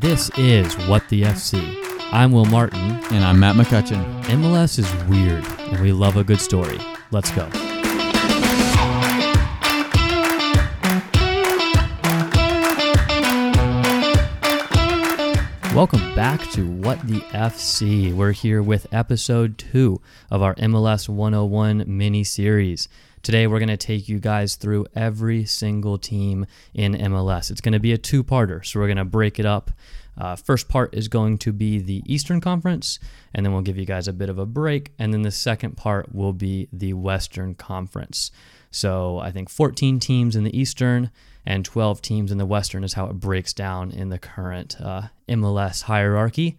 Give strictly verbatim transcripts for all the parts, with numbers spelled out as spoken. This is What the F C. I'm Will Martin. And I'm Matt McCutcheon. M L S is weird, and we love a good story. Let's go. Welcome back to What the F C. We're here with episode two of our M L S one oh one mini-series. Today, we're going to take you guys through every single team in M L S. It's going to be a two-parter, so we're going to break it up. Uh, first part is going to be the Eastern Conference, and then we'll give you guys a bit of a break, and then the second part will be the Western Conference. So I think fourteen teams in the Eastern and twelve teams in the Western is how it breaks down in the current uh, M L S hierarchy.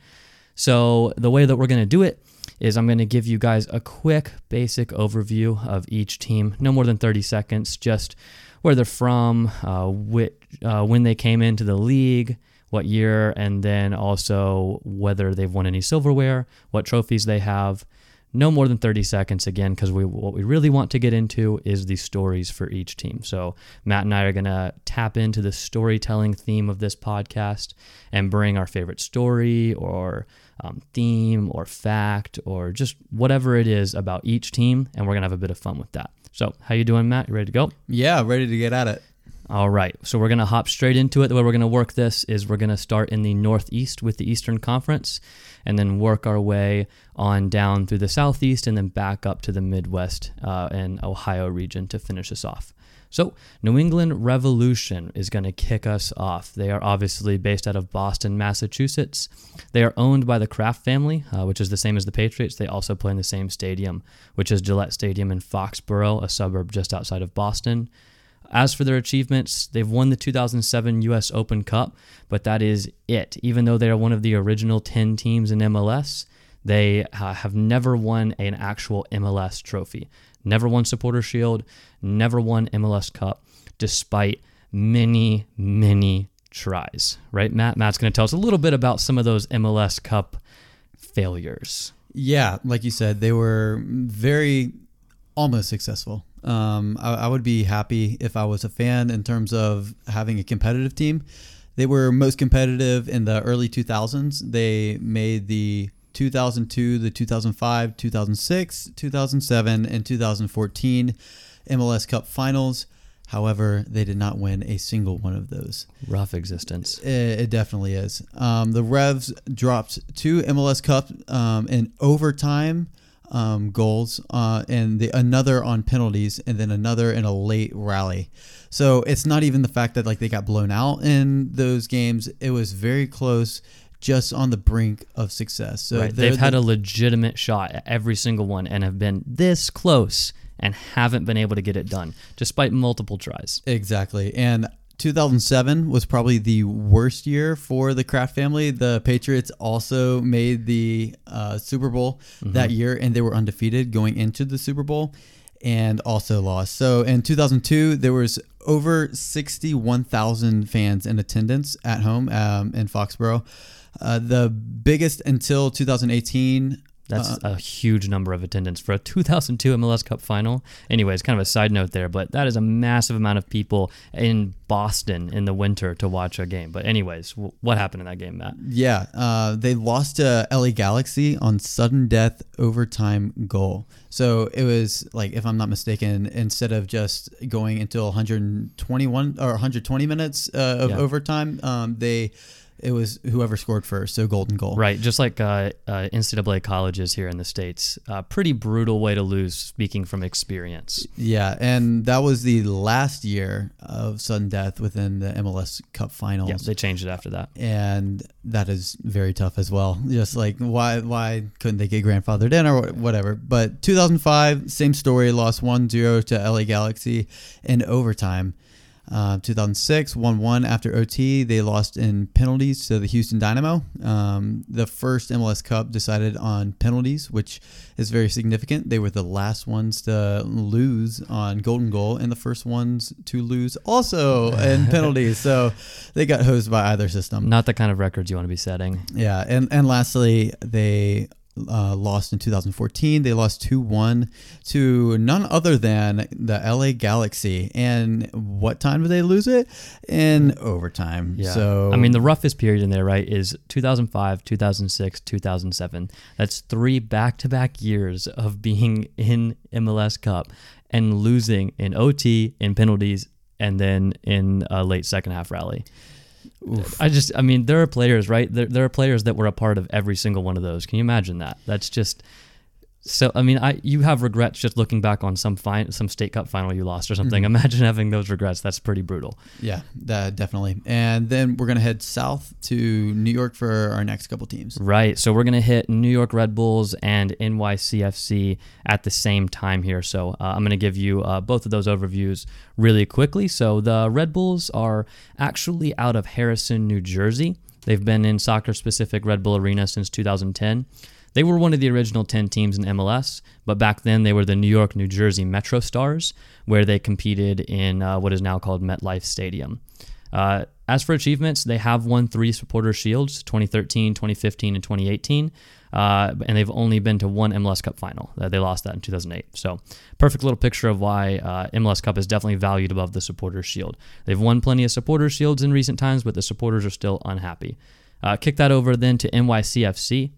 So the way that we're going to do it is I'm going to give you guys a quick basic overview of each team, no more than thirty seconds, just where they're from, uh, which, uh, when they came into the league, what year, and then also whether they've won any silverware, what trophies they have. No more than thirty seconds again, because we what we really want to get into is the stories for each team. So Matt and I are going to tap into the storytelling theme of this podcast and bring our favorite story or um, theme or fact or just whatever it is about each team, and we're going to have a bit of fun with that. So how you doing, Matt? You ready to go? Yeah, ready to get at it. All right, so we're going to hop straight into it. The way we're going to work this is we're going to start in the Northeast with the Eastern Conference and then work our way on down through the Southeast and then back up to the Midwest uh, and Ohio region to finish us off. So New England Revolution is going to kick us off. They are obviously based out of Boston, Massachusetts. They are owned by the Kraft family, uh, which is the same as the Patriots. They also play in the same stadium, which is Gillette Stadium in Foxborough, a suburb just outside of Boston. As for their achievements, they've won the two thousand seven U S Open Cup, but that is it. Even though they are one of the original ten teams in M L S, they uh, have never won an actual M L S trophy, never won Supporter Shield, never won M L S Cup, despite many, many tries. Right, Matt? Matt's going to tell us a little bit about some of those M L S Cup failures. Yeah, like you said, they were very almost successful. Um, I, I would be happy if I was a fan in terms of having a competitive team. They were most competitive in the early two thousands. They made the two thousand two, the two thousand five, two thousand six, two thousand seven, and two thousand fourteen M L S Cup finals. However, they did not win a single one of those. Rough existence. It, it definitely is. Um, the Revs dropped two M L S Cup um, in overtime. Um, goals uh, and the another on penalties, and then another in a late rally. So it's not even the fact that like they got blown out in those games. It was very close, just on the brink of success. So right. they've the, had a legitimate shot at every single one and have been this close and haven't been able to get it done despite multiple tries. Exactly. And two thousand seven was probably the worst year for the Kraft family. The Patriots also made the uh, Super Bowl mm-hmm. that year, and they were undefeated going into the Super Bowl and also lost. So in two thousand two, there was over sixty-one thousand fans in attendance at home um, in Foxborough. Uh, the biggest until two thousand eighteen. That's uh, a huge number of attendance for a two thousand two M L S Cup final. Anyways, kind of a side note there, but that is a massive amount of people in Boston in the winter to watch a game. But anyways, w- what happened in that game, Matt? Yeah, uh, they lost to L A Galaxy on sudden death overtime goal. So it was like, if I'm not mistaken, instead of just going until one hundred twenty-one or one hundred twenty minutes uh, of yeah. overtime, um, they... It was whoever scored first, so golden goal. Right, just like uh, uh, N C double A colleges here in the States. Uh, pretty brutal way to lose, speaking from experience. Yeah, and that was the last year of sudden death within the M L S Cup finals. Yeah, they changed it after that. And that is very tough as well. Just like, why why couldn't they get grandfathered in or whatever? But two thousand five, same story, lost one zero to L A Galaxy in overtime. Uh, two thousand six, one one after O T. They lost in penalties to the Houston Dynamo. Um, the first M L S Cup decided on penalties, which is very significant. They were the last ones to lose on golden goal and the first ones to lose also in penalties. So they got hosed by either system. Not the kind of records you want to be setting. Yeah. And, and lastly, they uh, lost in two thousand fourteen. They lost two one to none other than the L A Galaxy. And what time did they lose it? In overtime. Yeah. So I mean, the roughest period in there, right, is two thousand five, two thousand six, two thousand seven. That's three back-to-back years of being in M L S Cup and losing in O T, in penalties, and then in a late second half rally. Oof. I just, I mean, there are players, right? There, there are players that were a part of every single one of those. Can you imagine that? That's just, so, I mean, I you have regrets just looking back on some fine, some State Cup final you lost or something. Mm-hmm. Imagine having those regrets. That's pretty brutal. Yeah, that, definitely. And then we're going to head south to New York for our next couple teams. Right. So we're going to hit New York Red Bulls and N Y C F C at the same time here. So uh, I'm going to give you uh, both of those overviews really quickly. So the Red Bulls are actually out of Harrison, New Jersey. They've been in soccer-specific Red Bull Arena since two thousand ten. They were one of the original ten teams in M L S, but back then they were the New York, New Jersey Metro Stars, where they competed in uh, what is now called MetLife Stadium. Uh, as for achievements, they have won three Supporter Shields, twenty thirteen, twenty fifteen, and twenty eighteen, uh, and they've only been to one M L S Cup final. Uh, they lost that in two thousand eight. So perfect little picture of why uh, M L S Cup is definitely valued above the Supporter Shield. They've won plenty of Supporter Shields in recent times, but the supporters are still unhappy. Uh, kick that over then to N Y C F C.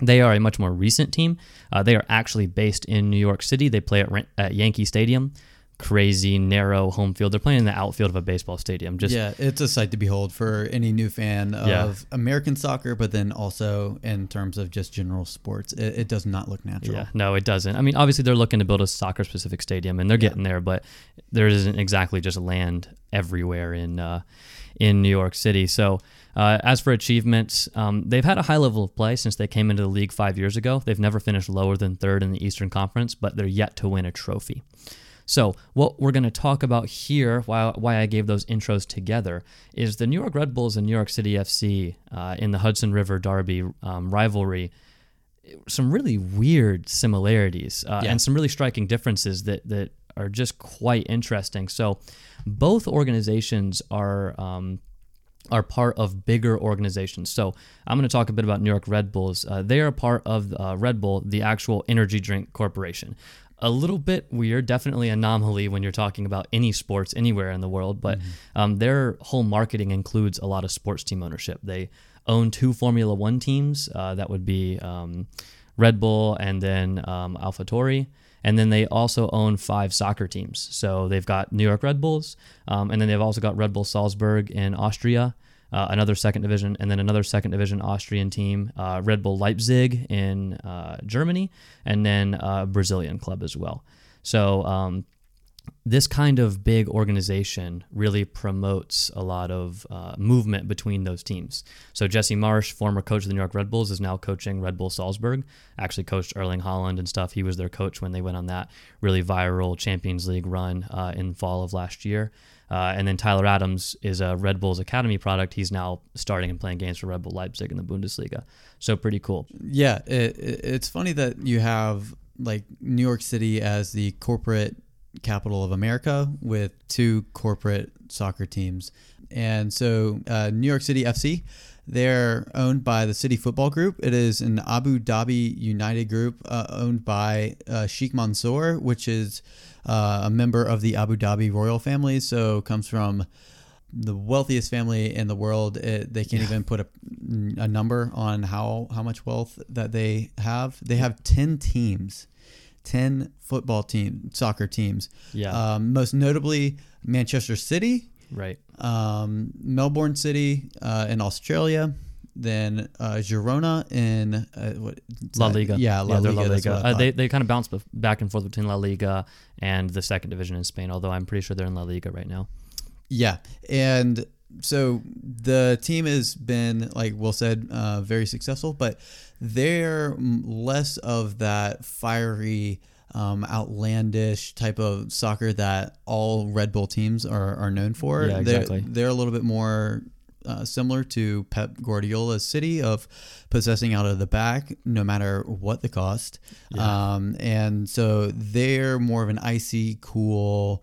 They are a much more recent team. Uh, they are actually based in New York City. They play at, at Yankee Stadium. Crazy, narrow home field. They're playing in the outfield of a baseball stadium. Just Yeah, it's a sight to behold for any new fan of yeah. American soccer, but then also in terms of just general sports. It, it does not look natural. Yeah, no, it doesn't. I mean, obviously, they're looking to build a soccer-specific stadium, and they're getting yeah. there, but there isn't exactly just land everywhere in uh, in New York City. So uh, as for achievements, um, they've had a high level of play since they came into the league five years ago. They've never finished lower than third in the Eastern Conference, but they're yet to win a trophy. So what we're going to talk about here, why, why I gave those intros together, is the New York Red Bulls and New York City F C uh, in the Hudson River Derby um, rivalry. Some really weird similarities uh, yeah. and some really striking differences that that are just quite interesting. So both organizations are um, are part of bigger organizations. So I'm going to talk a bit about New York Red Bulls. Uh, they are part of uh, Red Bull, the actual energy drink corporation. A little bit weird, definitely anomaly when you're talking about any sports anywhere in the world, but mm-hmm. um, their whole marketing includes a lot of sports team ownership. They own two Formula One teams. Uh, that would be um, Red Bull and then um, AlphaTauri. And then they also own five soccer teams. So they've got New York Red Bulls, um, and then they've also got Red Bull Salzburg in Austria, uh, another second division, and then another second division Austrian team, uh, Red Bull Leipzig in uh, Germany, and then a Brazilian club as well. So um, this kind of big organization really promotes a lot of uh, movement between those teams. So Jesse Marsch, former coach of the New York Red Bulls, is now coaching Red Bull Salzburg, actually coached Erling Haaland and stuff. He was their coach when they went on that really viral Champions League run uh, in fall of last year. Uh, and then Tyler Adams is a Red Bulls Academy product. He's now starting and playing games for Red Bull Leipzig in the Bundesliga. So pretty cool. Yeah, it, it's funny that you have like New York City as the corporate capital of America with two corporate soccer teams. And so uh, New York City F C, they're owned by the City Football Group. It is an Abu Dhabi United group uh, owned by uh, Sheikh Mansour, which is uh, a member of the Abu Dhabi royal family. So comes from the wealthiest family in the world. It, they can't yeah. even put a, a number on how, how much wealth that they have. They have ten teams. ten football team, soccer teams. Yeah. Um, most notably, Manchester City. Right. Um, Melbourne City uh, in Australia. Then uh, Girona in uh, what, La Liga. Yeah, La yeah, Liga. La Liga. Uh, they they kind of bounce back and forth between La Liga and the second division in Spain, although I'm pretty sure they're in La Liga right now. Yeah. And so the team has been, like Will said, uh, very successful, but they're less of that fiery, um, outlandish type of soccer that all Red Bull teams are, are known for. Yeah, exactly. They're, they're a little bit more uh, similar to Pep Guardiola's City of possessing out of the back, no matter what the cost. Yeah. Um, and so they're more of an icy, cool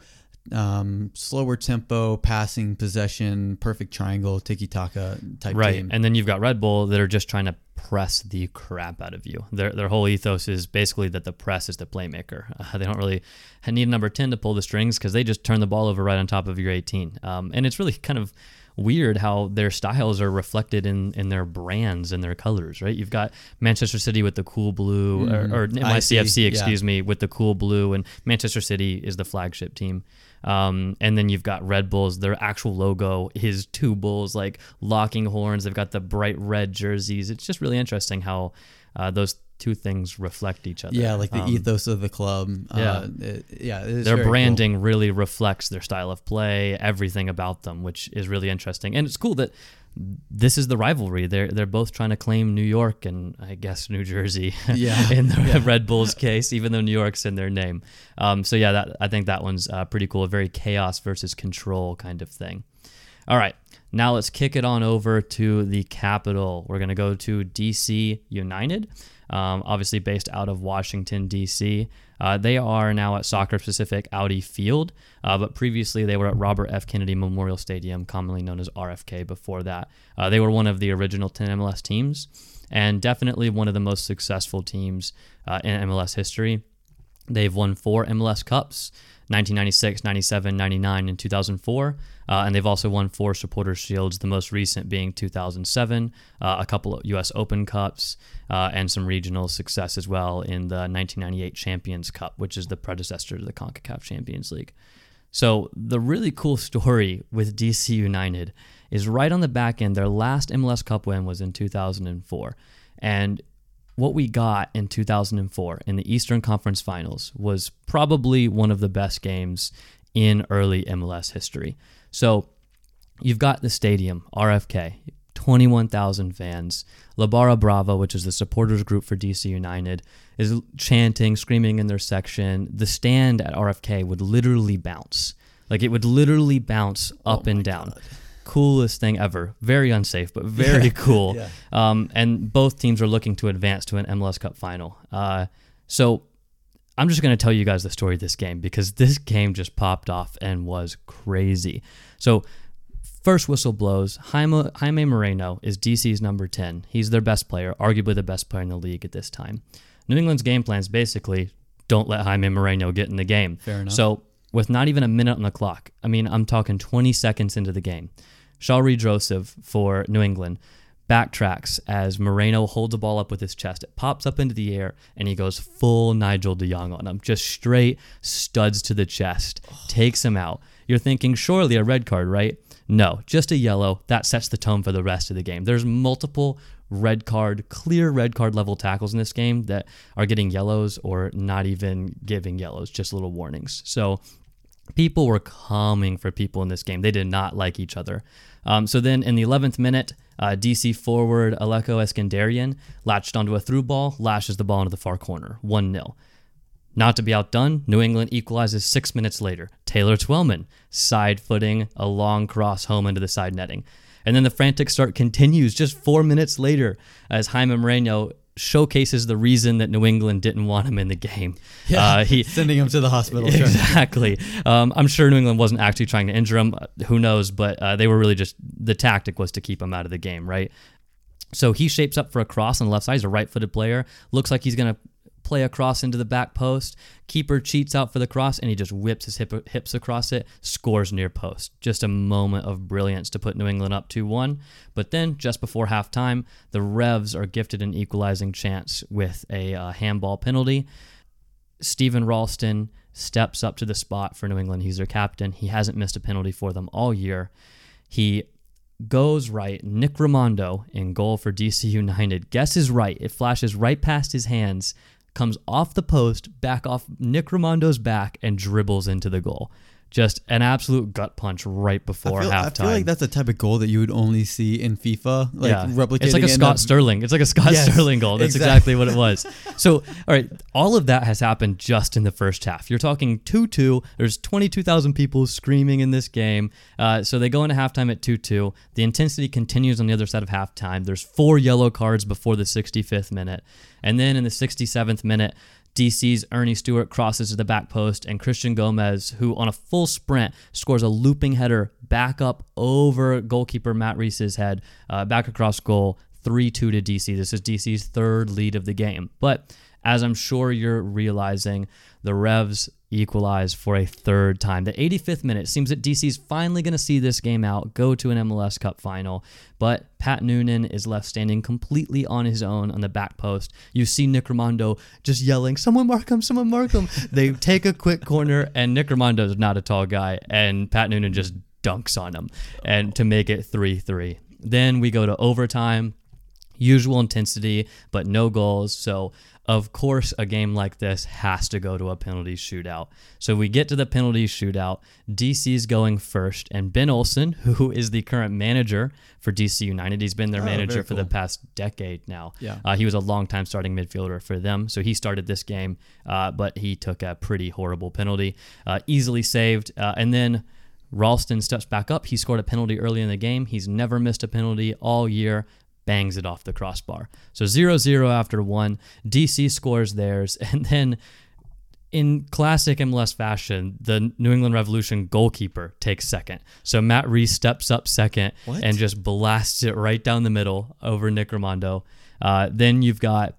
um, slower tempo, passing, possession, perfect triangle, tiki-taka type right. game. Right, and then you've got Red Bull that are just trying to press the crap out of you. Their their whole ethos is basically that the press is the playmaker. Uh, they don't really need a number ten to pull the strings because they just turn the ball over right on top of your eighteen. Um, and it's really kind of weird how their styles are reflected in, in their brands and their colors, right? You've got Manchester City with the cool blue, mm, or, or N Y C F C, excuse yeah. me, with the cool blue, and Manchester City is the flagship team. Um, and then you've got Red Bulls. Their actual logo is two bulls, like locking horns. They've got the bright red jerseys. It's just really interesting how uh, those two things reflect each other. Yeah, like the um, ethos of the club. Yeah, uh, it, yeah. It is their branding cool. really reflects their style of play, everything about them, which is really interesting. And it's cool that this is the rivalry. They're they're both trying to claim New York and I guess New Jersey. Yeah. in the yeah. Red Bulls case, even though New York's in their name. Um, so yeah, that, I think that one's uh, pretty cool. A very chaos versus control kind of thing. All right. Now let's kick it on over to the capital. We're going to go to D C United, um, obviously based out of Washington, D C. Uh, they are now at soccer-specific Audi Field, uh, but previously they were at Robert F. Kennedy Memorial Stadium, commonly known as R F K before that. Uh, they were one of the original ten M L S teams and definitely one of the most successful teams uh, in M L S history. They've won four M L S Cups, nineteen ninety-six, ninety-seven, ninety-nine, and two thousand four. Uh, and they've also won four Supporter Shields, the most recent being two thousand seven, uh, a couple of U S Open Cups, uh, and some regional success as well in the nineteen ninety-eight Champions Cup, which is the predecessor to the CONCACAF Champions League. So the really cool story with D C United is right on the back end. Their last M L S Cup win was in two thousand four. And what we got in two thousand four in the Eastern Conference Finals was probably one of the best games in early M L S history. So you've got the stadium, R F K, twenty-one thousand fans. La Barra Brava, which is the supporters group for D C United, is chanting, screaming in their section. The stand at R F K would literally bounce. Like it would literally bounce up oh and down. God. Coolest thing ever. Very unsafe, but very yeah. cool. Yeah. Um, and both teams are looking to advance to an M L S Cup final. Uh, so I'm just going to tell you guys the story of this game because this game just popped off and was crazy. So first whistle blows. Jaime, Jaime Moreno is D C's number ten. He's their best player, arguably the best player in the league at this time. New England's game plan is basically don't let Jaime Moreno get in the game. Fair enough. So with not even a minute on the clock, I mean, I'm talking twenty seconds into the game, Shahriar Joseph for New England backtracks as Moreno holds the ball up with his chest. It pops up into the air, and he goes full Nigel de Jong on him. Just straight studs to the chest, oh. takes him out. You're thinking, surely a red card, right? No, just a yellow. That sets the tone for the rest of the game. There's multiple red card, clear red card level tackles in this game that are getting yellows or not even giving yellows, just little warnings. So people were coming for people in this game. They did not like each other. Um, so then in the eleventh minute, uh, D C forward Aleko Eskandarian latched onto a through ball, lashes the ball into the far corner, one nil. Not to be outdone, New England equalizes six minutes later. Taylor Twellman side-footing a long cross home into the side netting. And then the frantic start continues just four minutes later as Jaime Moreno showcases the reason that New England didn't want him in the game. Yeah, uh, he, sending him to the hospital. Exactly. Um, I'm sure New England wasn't actually trying to injure him. Who knows? But uh, they were really just, the tactic was to keep him out of the game, right? So he shapes up for a cross on the left side. He's a right-footed player. Looks like he's going to play a cross into the back post. Keeper cheats out for the cross, and he just whips his hip, hips across it, scores near post. Just a moment of brilliance to put New England up two one. But then, just before halftime, the Revs are gifted an equalizing chance with a uh, handball penalty. Steven Ralston steps up to the spot for New England. He's their captain. He hasn't missed a penalty for them all year. He goes right. Nick Rimando in goal for D C United. Guesses right. It flashes right past his hands, comes off the post, back off Nick Rimando's back, and dribbles into the goal. Just an absolute gut punch right before I feel, halftime. I feel like that's the type of goal that you would only see in FIFA. Like yeah. replicating it's like a Scott a, Sterling. It's like a Scott yes, Sterling goal. That's exactly. exactly what it was. So, all right, all of that has happened just in the first half. You're talking two two. There's twenty-two thousand people screaming in this game. Uh, so they go into halftime at two two. The intensity continues on the other side of halftime. There's four yellow cards before the sixty-fifth minute. And then in the sixty-seventh minute, D C's Ernie Stewart crosses to the back post, and Christian Gomez, who on a full sprint scores a looping header back up over goalkeeper Matt Reese's head, uh, back across goal, three two to D C. This is D C's third lead of the game. But as I'm sure you're realizing, the Revs equalize for a third time. The eighty-fifth minute, seems that D C's finally going to see this game out, go to an M L S Cup final, but Pat Noonan is left standing completely on his own on the back post. You see Nick Rimando just yelling, someone mark him, someone mark him. They take a quick corner, and Nick Rimando is not a tall guy, and Pat Noonan just dunks on him and to make it three three. Then we go to overtime, usual intensity, but no goals. So of course, a game like this has to go to a penalty shootout. So we get to the penalty shootout. D C's going first, and Ben Olsen, who is the current manager for D C United, he's been their oh, manager for cool. the past decade now. Yeah. Uh, he was a long-time starting midfielder for them, so he started this game, uh, but he took a pretty horrible penalty, uh, easily saved, uh, and then Ralston steps back up. He scored a penalty early in the game. He's never missed a penalty all year. Bangs it off the crossbar. So zero zero after one. D C scores theirs. And then in classic M L S fashion, the New England Revolution goalkeeper takes second. So Matt Reese steps up second what? and just blasts it right down the middle over Nick Rimando. Uh, then you've got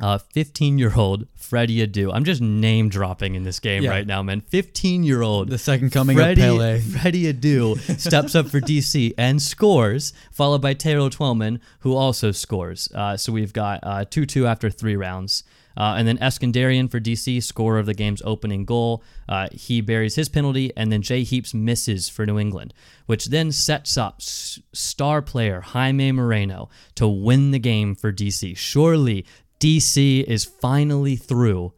Uh, fifteen-year-old Freddie Adu. I'm just name-dropping in this game yeah. right now, man. fifteen-year-old the second coming Freddie, of Pele. Freddie Adu steps up for D C and scores, followed by Taylor Twellman, who also scores. Uh, so we've got uh, two two after three rounds. Uh, and then Eskandarian for D C, scorer of the game's opening goal. Uh, he buries his penalty, and then Jay Heaps misses for New England, which then sets up s- star player Jaime Moreno to win the game for D C. Surely D C is finally through,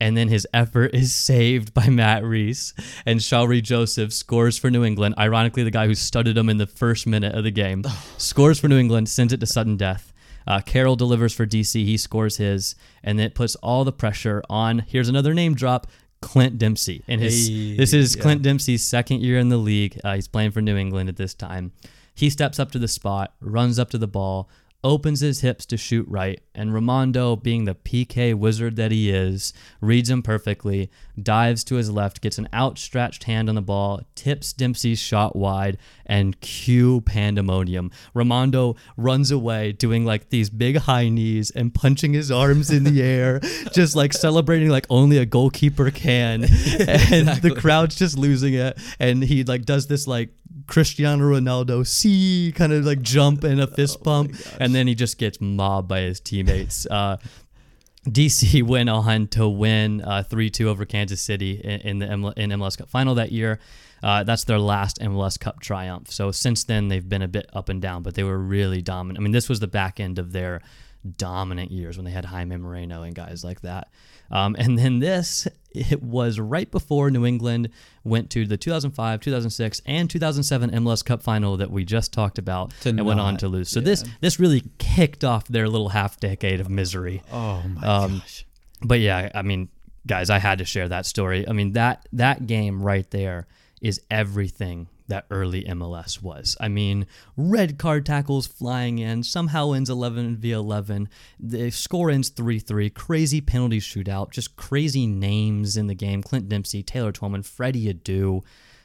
and then his effort is saved by Matt Reese, and Shawri Joseph scores for New England. Ironically, the guy who studded him in the first minute of the game scores for New England, sends it to sudden death. Uh, Carroll delivers for D C. He scores his, and it puts all the pressure on, here's another name drop, Clint Dempsey. And his hey, This is yeah. Clint Dempsey's second year in the league. Uh, he's playing for New England at this time. He steps up to the spot, runs up to the ball, opens his hips to shoot right, and Rimando, being the P K wizard that he is, reads him perfectly, dives to his left, gets an outstretched hand on the ball, tips Dempsey's shot wide, and cue pandemonium. Rimando runs away doing like these big high knees and punching his arms in the air, just like celebrating like only a goalkeeper can. And exactly. the crowd's just losing it, and he like does this like Cristiano Ronaldo see kind of like jump and a fist pump, oh and then he just gets mobbed by his teammates. uh D C went on to win uh three two over Kansas City in, in the M L- in M L S Cup final that year. Uh that's their last M L S Cup triumph. So since then they've been a bit up and down, but they were really dominant. I mean, this was the back end of their dominant years when they had Jaime Moreno and guys like that. Um, and then this, it was right before New England went to the two thousand five, two thousand six, and two thousand seven M L S Cup final that we just talked about to and not, went on to lose. So yeah. this this really kicked off their little half decade of misery. Oh, my um, gosh. But yeah, I mean, guys, I had to share that story. I mean, that that game right there is everything that early M L S was. I mean, red card tackles flying in, somehow ends eleven v eleven, the score ends three three, crazy penalty shootout, just crazy names in the game, Clint Dempsey, Taylor Twellman, Freddie Adu,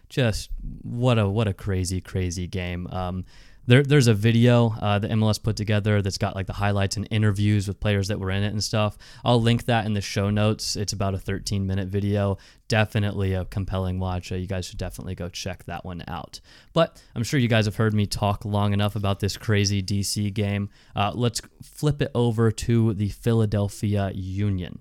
just what a what a crazy, crazy game. Um, there, there's a video uh, that M L S put together that's got like the highlights and interviews with players that were in it and stuff. I'll link that in the show notes. It's about a thirteen minute video. Definitely a compelling watch. Uh, you guys should definitely go check that one out. But I'm sure you guys have heard me talk long enough about this crazy D C game. Uh, let's flip it over to the Philadelphia Union.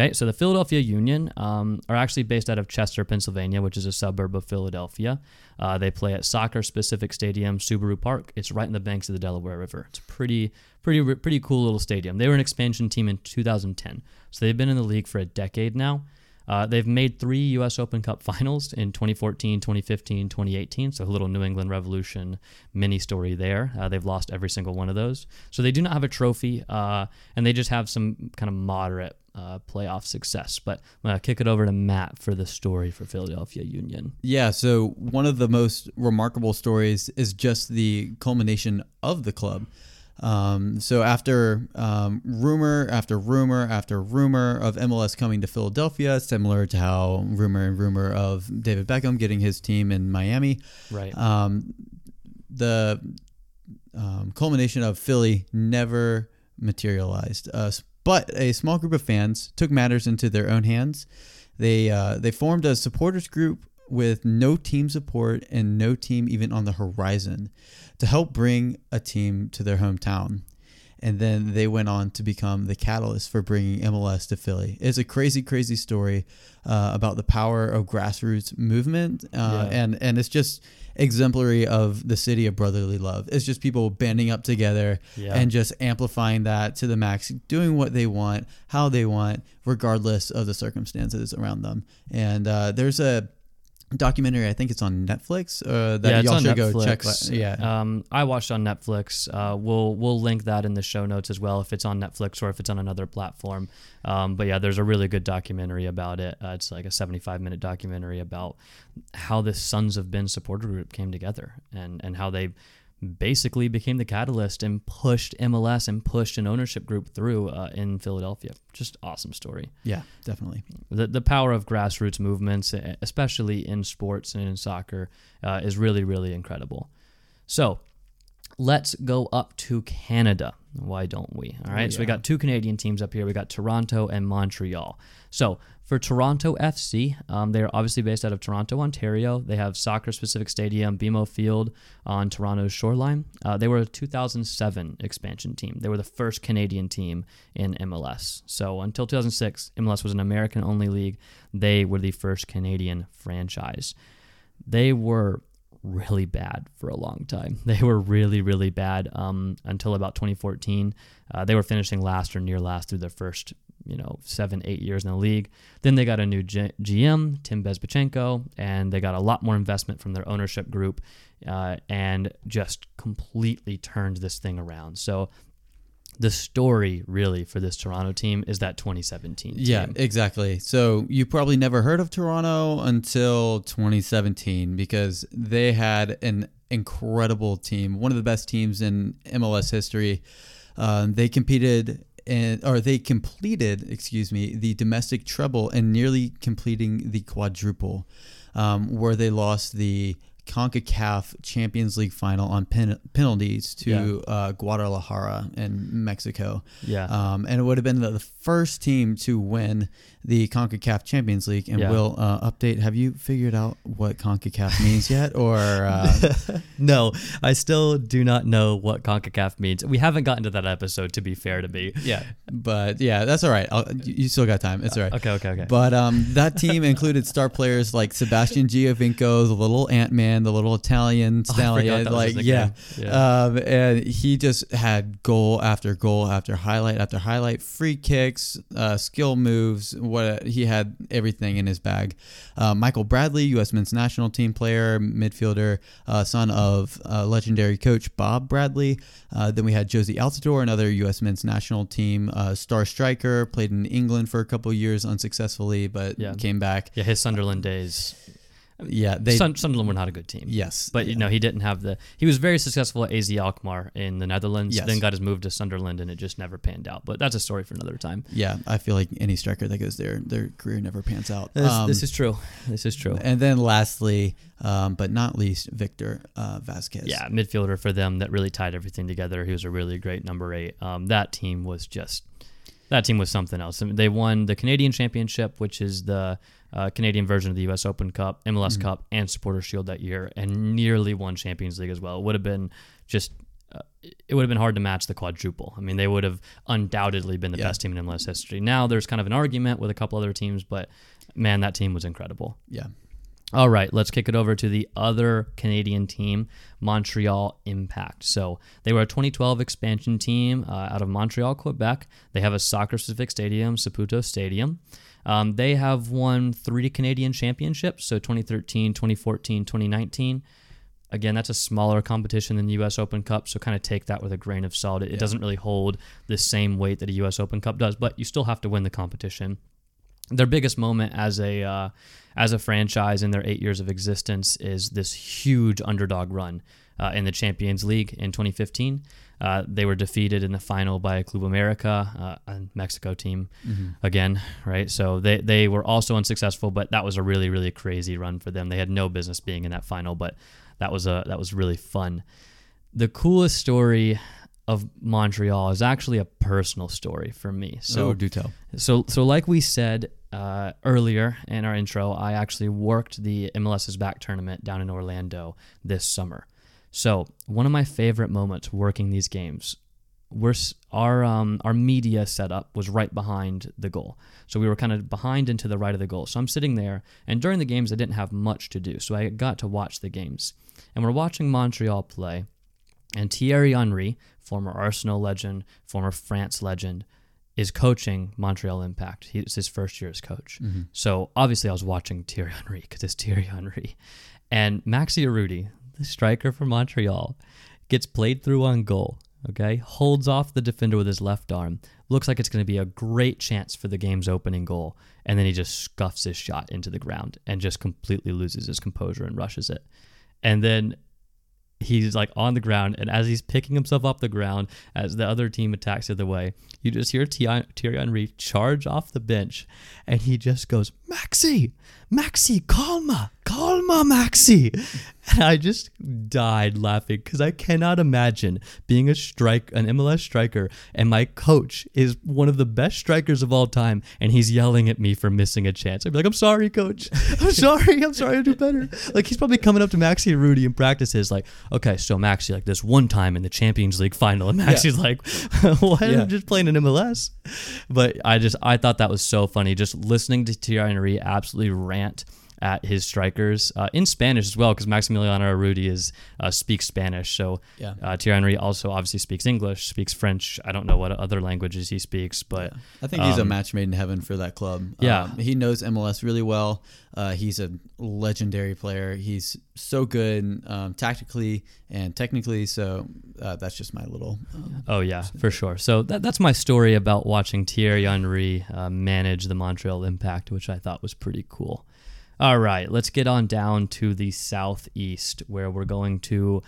Okay, so the Philadelphia Union um, are actually based out of Chester, Pennsylvania, which is a suburb of Philadelphia. Uh, they play at soccer-specific stadium, Subaru Park. It's right in the banks of the Delaware River. It's a pretty, pretty, pretty cool little stadium. They were an expansion team in two thousand ten, so they've been in the league for a decade now. Uh, they've made three U S Open Cup finals in twenty fourteen, twenty fifteen, twenty eighteen, so a little New England Revolution mini-story there. Uh, they've lost every single one of those. So they do not have a trophy, uh, and they just have some kind of moderate Uh, playoff success. But I'm going to kick it over to Matt for the story for Philadelphia Union. Yeah, so one of the most remarkable stories is just the culmination of the club. Um, so after um, rumor after rumor after rumor of M L S coming to Philadelphia, similar to how rumor and rumor of David Beckham getting his team in Miami, right? Um, the um, culmination of Philly never materialized. Uh, but a small group of fans took matters into their own hands. They uh, they formed a supporters group with no team support and no team even on the horizon to help bring a team to their hometown. And then they went on to become the catalyst for bringing M L S to Philly. It's a crazy, crazy story uh, about the power of grassroots movement. Uh, yeah. and, and it's just exemplary of the city of brotherly love. It's just people banding up together yeah. and just amplifying that to the max, doing what they want, how they want, regardless of the circumstances around them. And uh, there's a documentary, I think it's on Netflix, uh that yeah, y'all should Netflix. go check yeah um I watched on Netflix. uh we'll we'll link that in the show notes as well if it's on Netflix or if it's on another platform. Um but yeah, there's a really good documentary about it. Uh, it's like a seventy-five minute documentary about how the Sons of Ben supporter group came together and and how they basically became the catalyst and pushed M L S and pushed an ownership group through uh, in Philadelphia. Just awesome story. Yeah, definitely. The the power of grassroots movements, especially in sports and in soccer, uh, is really, really incredible. So let's go up to Canada. Why don't we? All right, yeah. So we got two Canadian teams up here. We got Toronto and Montreal. So for Toronto F C, um, they're obviously based out of Toronto, Ontario. They have soccer-specific stadium, B M O Field on Toronto's shoreline. Uh, they were a two thousand seven expansion team. They were the first Canadian team in M L S. So until two thousand six, M L S was an American-only league. They were the first Canadian franchise. They were really bad for a long time. They were really, really bad um, until about twenty fourteen. Uh, they were finishing last or near last through their first you know, seven, eight years in the league. Then they got a new G- GM, Tim Bezbachenko, and they got a lot more investment from their ownership group uh, and just completely turned this thing around. So the story really for this Toronto team is that twenty seventeen team. Yeah, exactly. So you probably never heard of Toronto until twenty seventeen because they had an incredible team, one of the best teams in M L S history. Um, they competed And, or they completed, excuse me, the domestic treble and nearly completing the quadruple, um, where they lost the CONCACAF Champions League final on pen- penalties to yeah. uh, Guadalajara in Mexico. Yeah. Um, and it would have been the, the first team to win the CONCACAF Champions League. And yeah. we'll uh, update. Have you figured out what CONCACAF means yet? Or uh... No, I still do not know what CONCACAF means. We haven't gotten to that episode, to be fair to me. Yeah. But yeah, that's all right. I'll, you still got time. It's all right. Okay, okay, okay. But um, that team included star players like Sebastian Giovinco, the little Ant-Man, the little Italian stallion, oh, like yeah. yeah. Um, and he just had goal after goal after highlight after highlight, free kicks, uh, skill moves. What he had everything in his bag. Uh, Michael Bradley, U S men's national team player, midfielder, uh, son of uh, legendary coach Bob Bradley. Uh, then we had Josie Altidore, another U S men's national team uh, star striker, played in England for a couple years unsuccessfully, but yeah. came back. Yeah, his Sunderland days. Yeah, they, Sun, Sunderland were not a good team. Yes, but you yeah. know he didn't have the. He was very successful at A Z Alkmaar in the Netherlands. Yes. Then got his move to Sunderland, and it just never panned out. But that's a story for another time. Yeah, I feel like any striker that goes there, their career never pans out. This, um, this is true. This is true. And then lastly, um, but not least, Victor uh, Vasquez. Yeah, midfielder for them that really tied everything together. He was a really great number eight. Um, that team was just. That team was something else. I mean, they won the Canadian Championship, which is the uh, Canadian version of the U S Open Cup, M L S mm-hmm. Cup, and Supporter Shield that year, and nearly won Champions League as well. It would have been just, uh, it would have been hard to match the quadruple. I mean, they would have undoubtedly been the yeah. best team in M L S history. Now there's kind of an argument with a couple other teams, but man, that team was incredible. Yeah. All right, let's kick it over to the other Canadian team, Montreal Impact. So they were a twenty twelve expansion team uh, out of Montreal, Quebec. They have a soccer-specific stadium, Saputo Stadium. Um, they have won three Canadian championships, so twenty thirteen, twenty fourteen, twenty nineteen. Again, that's a smaller competition than the U S Open Cup, so kind of take that with a grain of salt. It, yeah. it doesn't really hold the same weight that a U S Open Cup does, but you still have to win the competition. Their biggest moment as a uh, as a franchise in their eight years of existence is this huge underdog run. uh, in the Champions League in twenty fifteen. Uh, they were defeated in the final by Club America, uh, a Mexico team, mm-hmm. again, right? So they, they were also unsuccessful, but that was a really, really crazy run for them. They had no business being in that final, but that was a that was really fun. The coolest story of Montreal is actually a personal story for me. So, oh, do tell. So, so like we said uh, earlier in our intro, I actually worked the MLS's back tournament down in Orlando this summer. So one of my favorite moments working these games, we're, our um, our media setup was right behind the goal. So we were kind of behind and to the right of the goal. So I'm sitting there, and during the games, I didn't have much to do. So I got to watch the games. And we're watching Montreal play, and Thierry Henry, former Arsenal legend, former France legend, is coaching Montreal Impact. He, it's his first year as coach. Mm-hmm. So obviously I was watching Thierry Henry because it's Thierry Henry. And Maxi Arruti, the striker for Montreal, gets played through on goal, okay? Holds off the defender with his left arm. Looks like it's going to be a great chance for the game's opening goal. And then he just scuffs his shot into the ground and just completely loses his composure and rushes it. And then he's like on the ground, and as he's picking himself up the ground, as the other team attacks the other way, you just hear Thierry Henry charge off the bench, and he just goes, Maxi, Maxi, calma, calma, Maxi. And I just died laughing because I cannot imagine being a strike, an M L S striker, and my coach is one of the best strikers of all time, and he's yelling at me for missing a chance. I'd be like, I'm sorry, coach. I'm sorry. I'm sorry. I'll do better. Like, he's probably coming up to Maxi Arruti in practices, like, okay, so Maxi, like this one time in the Champions League final, and Maxi's yeah. like, why am yeah. I just playing in M L S? But I just, I thought that was so funny. Just listening to Thierry Henry absolutely rant at his strikers uh, in Spanish as well, because Maximiliano Arruti is uh, speaks Spanish. So yeah. uh, Thierry Henry also obviously speaks English, speaks French. I don't know what other languages he speaks, but yeah. I think um, he's a match made in heaven for that club. Yeah, um, he knows M L S really well. Uh, he's a legendary player. He's so good um, tactically and technically. So uh, that's just my little. Um, oh yeah, for sure. So that, that's my story about watching Thierry Henry uh, manage the Montreal Impact, which I thought was pretty cool. All right, let's get on down to the Southeast, where we're going to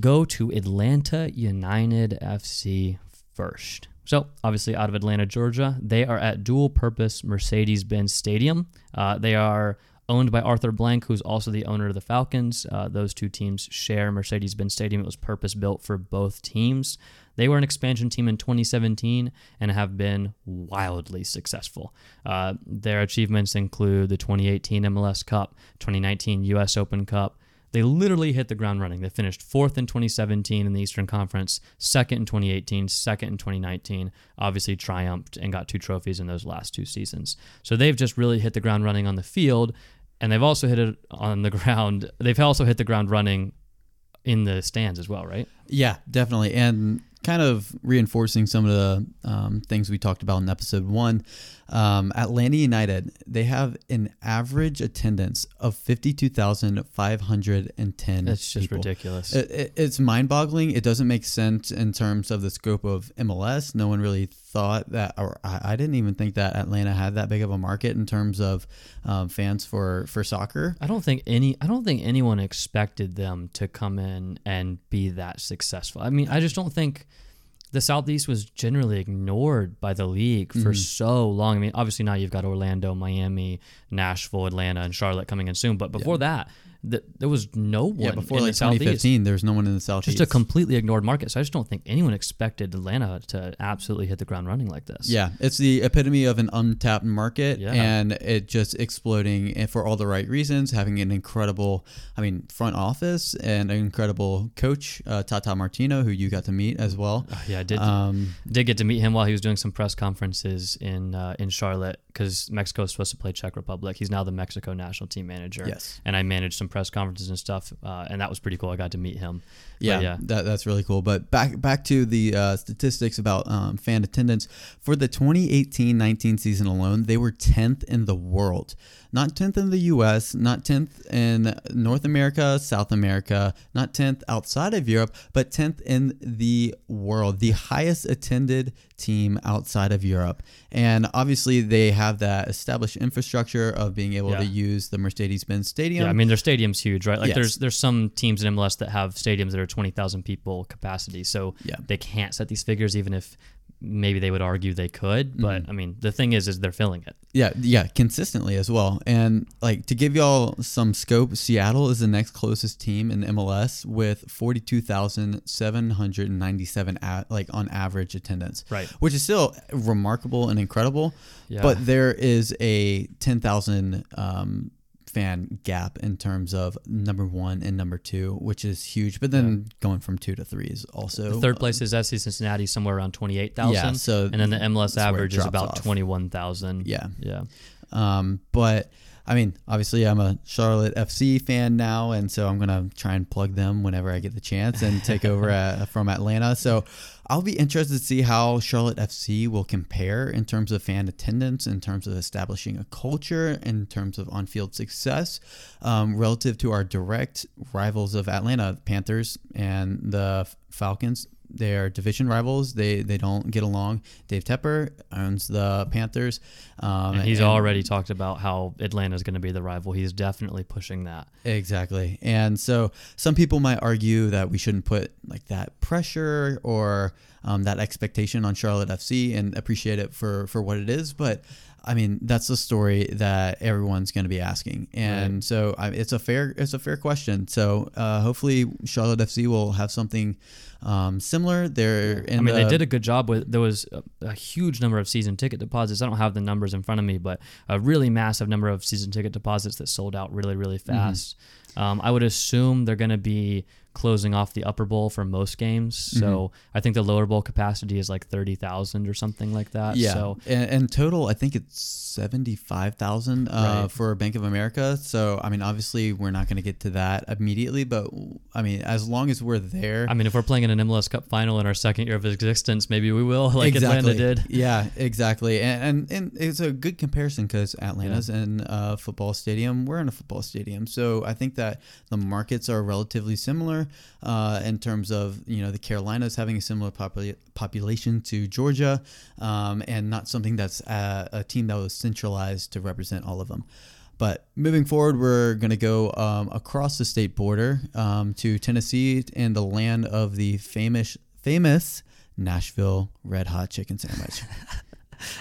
go to Atlanta United F C first. So, obviously, out of Atlanta, Georgia, they are at dual-purpose Mercedes-Benz Stadium. Uh, they are owned by Arthur Blank, who's also the owner of the Falcons. Uh, those two teams share Mercedes-Benz Stadium. It was purpose-built for both teams. They were an expansion team in twenty seventeen and have been wildly successful. Uh, their achievements include the twenty eighteen M L S Cup, twenty nineteen U S Open Cup. They literally hit the ground running. They finished fourth in twenty seventeen in the Eastern Conference, second in twenty eighteen, second in twenty nineteen, obviously triumphed and got two trophies in those last two seasons. So they've just really hit the ground running on the field. And they've also hit it on the ground. They've also hit the ground running in the stands as well, right? Yeah, definitely. And kind of reinforcing some of the um, things we talked about in episode one, um, Atlanta United, they have an average attendance of fifty-two thousand five hundred ten. That's just people. Ridiculous. It, it, it's mind-boggling. It doesn't make sense in terms of the scope of M L S. No one really thought that, or I, I didn't even think that Atlanta had that big of a market in terms of um, fans for, for soccer. I don't think any. I don't think anyone expected them to come in and be that successful. I mean, I just don't think. The Southeast was generally ignored by the league for mm. so long. I mean, obviously now you've got Orlando, Miami, Nashville, Atlanta, and Charlotte coming in soon. But before yeah. that, th- there was no one yeah, before in like the Southeast. twenty fifteen, there was no one in the Southeast. Just a completely ignored market. So I just don't think anyone expected Atlanta to absolutely hit the ground running like this. Yeah, it's the epitome of an untapped market yeah. and it just exploding for all the right reasons, having an incredible, I mean, front office and an incredible coach, uh, Tata Martino, who you got to meet as well. Uh, yeah. I did, um, did get to meet him while he was doing some press conferences in uh, in Charlotte because Mexico is supposed to play Czech Republic. He's now the Mexico national team manager. Yes. And I managed some press conferences and stuff, uh, and that was pretty cool. I got to meet him. Yeah, but, yeah. That, that's really cool. But back back to the uh, statistics about um, fan attendance. For the twenty eighteen nineteen season alone, they were tenth in the world. Not tenth in the U S, not tenth in North America, South America, not tenth outside of Europe, but tenth in the world. The highest attended team outside of Europe. And obviously they have that established infrastructure of being able yeah. to use the Mercedes-Benz Stadium. Yeah, I mean, their stadium stadium's huge, right? Like yes. there's there's some teams in M L S that have stadiums that are twenty thousand people capacity, so yeah. they can't set these figures, even if maybe they would argue they could. But mm-hmm. I mean, the thing is, is they're filling it. Yeah, yeah, consistently as well. And like to give y'all some scope, Seattle is the next closest team in M L S with forty-two thousand seven hundred ninety-seven at, like on average attendance, right? Which is still remarkable and incredible. Yeah. But there is a ten thousand um, fan gap in terms of number one and number two, which is huge. But then yeah. going from two to three is also the third place um, is S C Cincinnati, somewhere around twenty-eight thousand. Yeah, so and then the M L S average is about twenty-one thousand. Yeah. Yeah. Um, but I mean, obviously I'm a Charlotte F C fan now, and so I'm going to try and plug them whenever I get the chance and take over at, from Atlanta. So I'll be interested to see how Charlotte F C will compare in terms of fan attendance, in terms of establishing a culture, in terms of on-field success, um, relative to our direct rivals of Atlanta, the Panthers and the Falcons. They are division rivals. They they don't get along. Dave Tepper owns the Panthers. Um, and he's and, already talked about how Atlanta is going to be the rival. He's definitely pushing that. Exactly. And so some people might argue that we shouldn't put like that pressure or um, that expectation on Charlotte F C and appreciate it for, for what it is. But I mean, that's the story that everyone's going to be asking. And right. so I, it's a fair, it's a fair question. So uh, hopefully Charlotte F C will have something um, similar. They're in I mean, the, they did a good job with, there was a, a huge number of season ticket deposits. I don't have the numbers in front of me, but a really massive number of season ticket deposits that sold out really, really fast. Mm-hmm. Um, I would assume they're going to be closing off the upper bowl for most games. So mm-hmm. I think the lower bowl capacity is like thirty thousand or something like that. Yeah. So and, and total, I think it's seventy-five thousand uh, right. for Bank of America. So, I mean, obviously we're not going to get to that immediately, but I mean, as long as we're there, I mean, if we're playing in an M L S Cup final in our second year of existence, maybe we will, like exactly. Atlanta did. Yeah, exactly. And, and, and it's a good comparison because Atlanta's yeah. in a football stadium. We're in a football stadium. So I think that the markets are relatively similar. Uh, in terms of, you know, the Carolinas having a similar popula- population to Georgia, um, and not something that's a, a team that was centralized to represent all of them. But moving forward, we're going to go um, across the state border um, to Tennessee and the land of the famous, famous Nashville Red Hot Chicken Sandwich.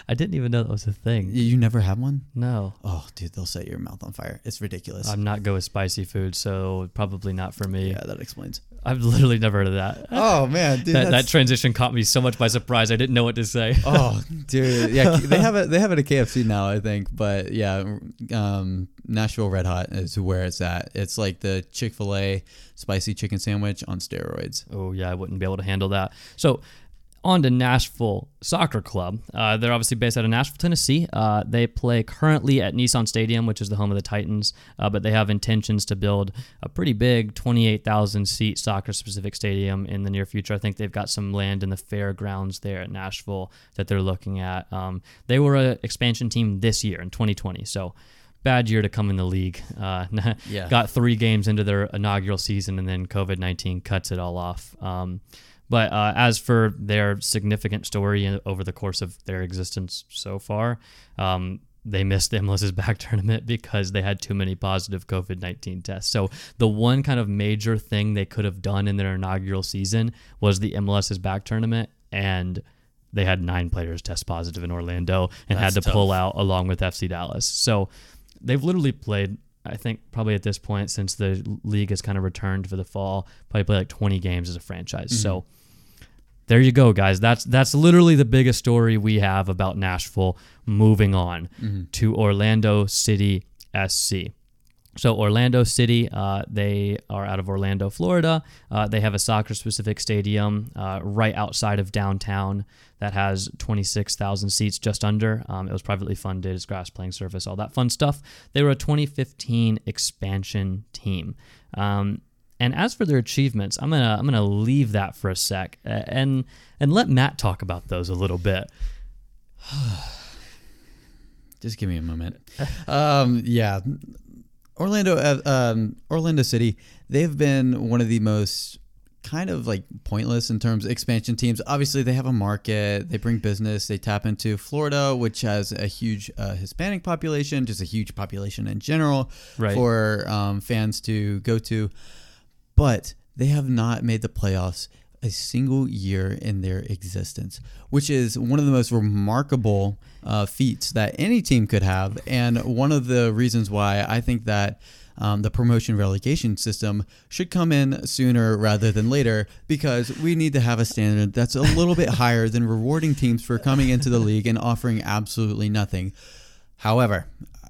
I didn't even know that was a thing. You never had one? No. Oh, dude, they'll set your mouth on fire. It's ridiculous. I'm not good with spicy food, so probably not for me. Yeah, that explains. I've literally never heard of that. Oh, man. Dude, that, that transition caught me so much by surprise. I didn't know what to say. Oh, dude. Yeah, they have it, they have it at K F C now, I think. But, yeah, um, Nashville Red Hot is where it's at. It's like the Chick-fil-A spicy chicken sandwich on steroids. Oh, yeah, I wouldn't be able to handle that. So, on to Nashville Soccer Club. Uh, they're obviously based out of Nashville, Tennessee. Uh, they play currently at Nissan Stadium, which is the home of the Titans, uh, but they have intentions to build a pretty big twenty-eight thousand seat soccer-specific stadium in the near future. I think they've got some land in the fairgrounds there at Nashville that they're looking at. Um, they were an expansion team this year in twenty twenty, so bad year to come in the league. Uh, yeah. Got three games into their inaugural season, and then covid nineteen cuts it all off. Um But uh, as for their significant story over the course of their existence so far, um, they missed the M L S's back tournament because they had too many positive covid nineteen tests. So the one kind of major thing they could have done in their inaugural season was the M L S's back tournament, and they had nine players test positive in Orlando and That's had to tough. pull out along with F C Dallas. So they've literally played, I think probably at this point, since the league has kind of returned for the fall, probably played like twenty games as a franchise. Mm-hmm. So there you go, guys. That's that's literally the biggest story we have about Nashville. Moving on mm-hmm. to Orlando City S C. So Orlando City, uh, they are out of Orlando, Florida. Uh, they have a soccer-specific stadium uh, right outside of downtown that has twenty-six thousand seats, just under. Um, it was privately funded. It's grass playing surface, all that fun stuff. They were a twenty fifteen expansion team. Um, And as for their achievements, I'm gonna I'm gonna leave that for a sec and and let Matt talk about those a little bit. Just give me a moment. Um, yeah, Orlando, um, Orlando City. They've been one of the most kind of like pointless in terms of expansion teams. Obviously, they have a market, they bring business, they tap into Florida, which has a huge uh, Hispanic population, just a huge population in general, right, for um, fans to go to. But they have not made the playoffs a single year in their existence, which is one of the most remarkable uh, feats that any team could have. And one of the reasons why I think that Um, the promotion relegation system should come in sooner rather than later, because we need to have a standard that's a little bit higher than rewarding teams for coming into the league and offering absolutely nothing. However,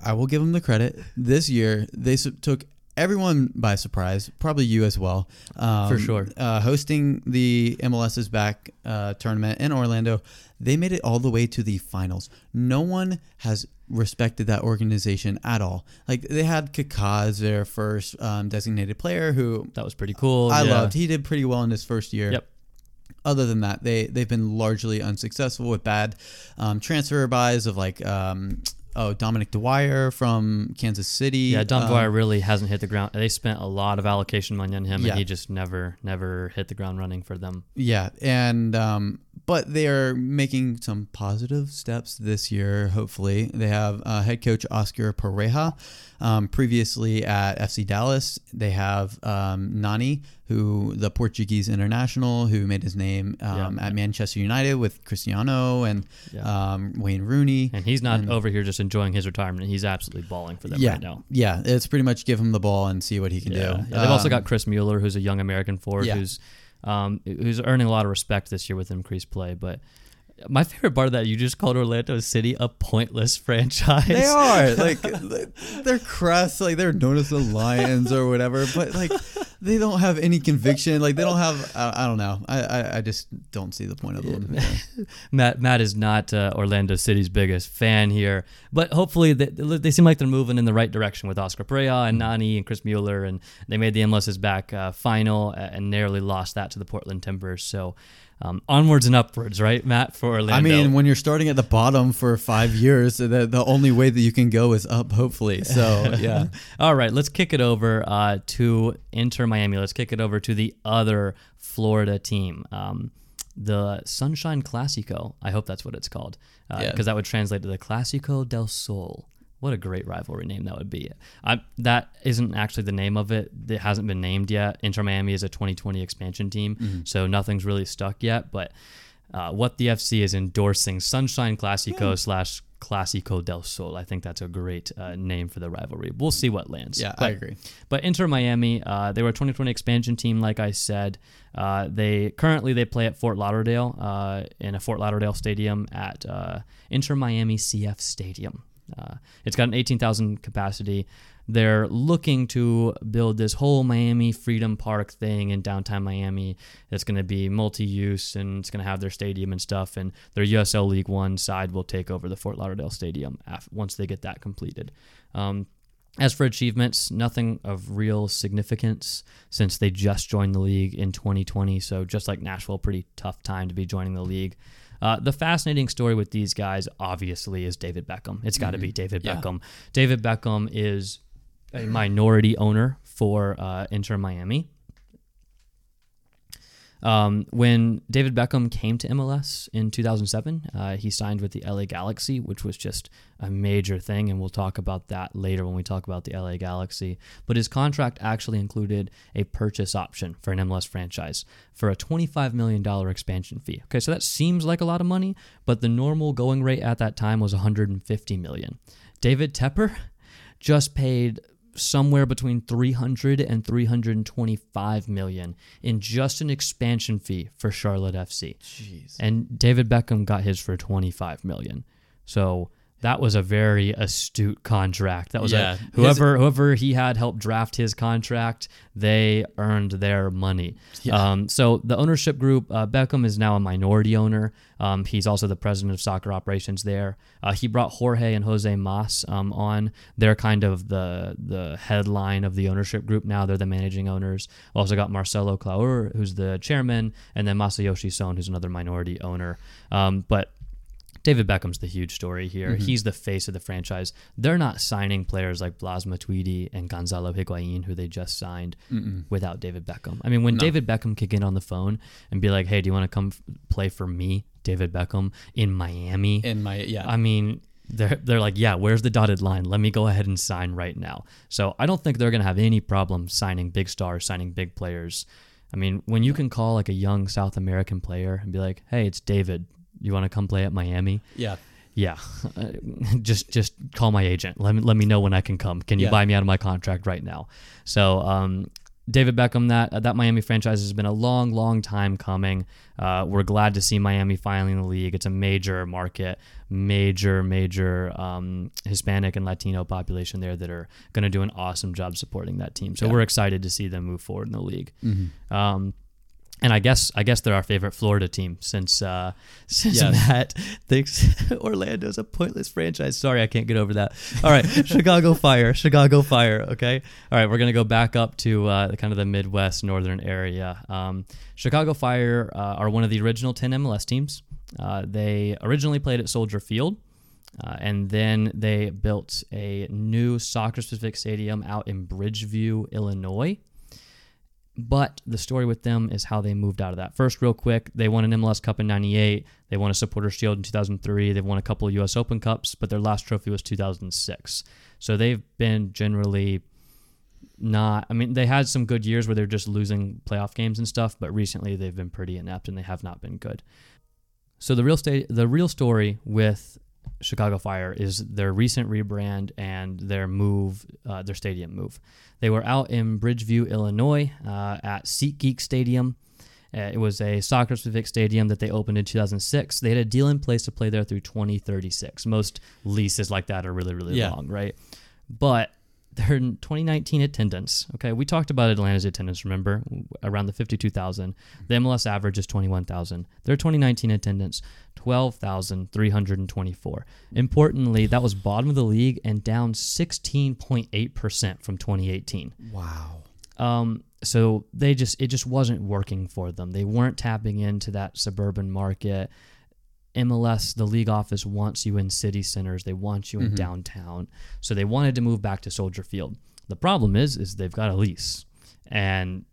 I will give them the credit. This year, they took everyone by surprise, probably you as well. Um, for sure. Uh, hosting the MLS's back uh, tournament in Orlando, they made it all the way to the finals. No one has respected that organization at all. Like, they had Kaká as their first um, designated player, who that was pretty cool. I yeah. loved. He did pretty well in his first year. Yep. Other than that, they they've been largely unsuccessful with bad um, transfer buys of like um, oh Dominic Dwyer from Kansas City. Yeah, Dom um, Dwyer really hasn't hit the ground. They spent a lot of allocation money on him, yeah. and he just never never hit the ground running for them. Yeah, and. Um, But they are making some positive steps this year, hopefully. They have uh, head coach Oscar Pereja, um, previously at F C Dallas. They have um, Nani, who the Portuguese international, who made his name um, yeah. at Manchester United with Cristiano and yeah. um, Wayne Rooney. And he's not and, over here just enjoying his retirement. He's absolutely balling for them yeah, right now. Yeah, it's pretty much give him the ball and see what he can yeah. do. Yeah, they've um, also got Chris Mueller, who's a young American forward yeah. who's... Um, who's earning a lot of respect this year with increased play. But my favorite part of that, you just called Orlando City a pointless franchise. They are like they're crest, like they're known as the Lions or whatever, but like they don't have any conviction. Like they don't have. I, I don't know. I, I, I just don't see the point of it. Matt Matt is not uh, Orlando City's biggest fan here, but hopefully they, they seem like they're moving in the right direction with Oscar Pereja and Nani and Chris Mueller, and they made the MLS's back uh, final and narrowly lost that to the Portland Timbers. So. Um, onwards and upwards, right, Matt, for Orlando? I mean, when you're starting at the bottom for five years, the, the only way that you can go is up, hopefully. So, yeah. All right, let's kick it over uh, to Inter Miami. Let's kick it over to the other Florida team, um, the Sunshine Classico. I hope that's what it's called, because uh, yeah. that would translate to the Classico del Sol. What a great rivalry name that would be. I, that isn't actually the name of it. It hasn't been named yet. Inter Miami is a twenty twenty expansion team, mm-hmm. so nothing's really stuck yet. But uh, What the F C is endorsing Sunshine Classico yeah. slash Classico del Sol. I think that's a great uh, name for the rivalry. We'll see what lands. Yeah, but, I agree. But Inter Miami, uh, they were a twenty twenty expansion team, like I said. Uh, they currently they play at Fort Lauderdale uh, in a Fort Lauderdale stadium at uh, Inter Miami C F Stadium. Uh, it's got an eighteen thousand capacity. They're looking to build this whole Miami Freedom Park thing in downtown Miami. It's going to be multi-use, and it's going to have their stadium and stuff. And their U S L League One side will take over the Fort Lauderdale Stadium after, once they get that completed. Um, as for achievements, nothing of real significance since they just joined the league in twenty twenty. So just like Nashville, pretty tough time to be joining the league. Uh, the fascinating story with these guys, obviously, is David Beckham. It's got to mm-hmm. be David yeah. Beckham. David Beckham is a minority owner for uh, Inter Miami. Um, when David Beckham came to M L S in two thousand seven, uh, he signed with the L A Galaxy, which was just a major thing, and we'll talk about that later when we talk about the L A Galaxy. But his contract actually included a purchase option for an M L S franchise for a twenty-five million dollars expansion fee. Okay, so that seems like a lot of money, but the normal going rate at that time was one hundred fifty million dollars. David Tepper just paid somewhere between three hundred and three hundred twenty-five million in just an expansion fee for Charlotte F C. Jeez. And David Beckham got his for twenty-five million. So that was a very astute contract. That was yeah. a, whoever his, whoever he had helped draft his contract, they earned their money. Yeah. Um, so the ownership group, uh, Beckham is now a minority owner. Um, he's also the president of soccer operations there. Uh, he brought Jorge and Jose Mas um, on. They're kind of the the headline of the ownership group now. They're the managing owners. We also got Marcelo Claure, who's the chairman, and then Masayoshi Son, who's another minority owner. Um, but David Beckham's the huge story here. Mm-hmm. He's the face of the franchise. They're not signing players like Blas Matuidi and Gonzalo Higuain, who they just signed, Mm-mm. without David Beckham. I mean, when no. David Beckham could get on the phone and be like, hey, do you want to come f- play for me, David Beckham, in Miami? In my, yeah. I mean, they're, they're like, yeah, where's the dotted line? Let me go ahead and sign right now. So I don't think they're going to have any problem signing big stars, signing big players. I mean, when you can call like a young South American player and be like, hey, it's David, you want to come play at Miami? Yeah. Yeah. Uh, just just call my agent. Let me let me know when I can come. Can you yeah. buy me out of my contract right now? So um, David Beckham, that that Miami franchise has been a long, long time coming. Uh, we're glad to see Miami finally in the league. It's a major market, major, major um, Hispanic and Latino population there that are going to do an awesome job supporting that team. So yeah. we're excited to see them move forward in the league. Mm-hmm. Um And I guess I guess they're our favorite Florida team since uh, since yes. Matt thinks Orlando's a pointless franchise. Sorry, I can't get over that. All right, Chicago Fire, Chicago Fire, okay? All right, we're going to go back up to uh, kind of the Midwest, northern area. Um, Chicago Fire uh, are one of the original ten M L S teams. Uh, they originally played at Soldier Field, uh, and then they built a new soccer-specific stadium out in Bridgeview, Illinois. But the story with them is how they moved out of that. First, real quick, they won an M L S Cup in ninety-eight. They won a Supporter Shield in two thousand three. They've won a couple of U S Open Cups, but their last trophy was two thousand six. So they've been generally not... I mean, they had some good years where they're just losing playoff games and stuff, but recently they've been pretty inept and they have not been good. So the real sta- the real story with Chicago Fire is their recent rebrand and their move, uh, their stadium move. They were out in Bridgeview, Illinois, uh, at SeatGeek Stadium. Uh, it was a soccer-specific stadium that they opened in two thousand six. They had a deal in place to play there through twenty thirty-six. Most leases like that are really, really yeah. long, right? But their twenty nineteen attendance, okay, we talked about Atlanta's attendance, remember, around the fifty-two thousand. The M L S average is twenty-one thousand. Their twenty nineteen attendance, twelve thousand three hundred twenty-four. Importantly, that was bottom of the league and down sixteen point eight percent from twenty eighteen. Wow. Um, so they just it just wasn't working for them. They weren't tapping into that suburban market. M L S, the league office, wants you in city centers. They want you in mm-hmm. downtown. So they wanted to move back to Soldier Field. The problem is, is they've got a lease, and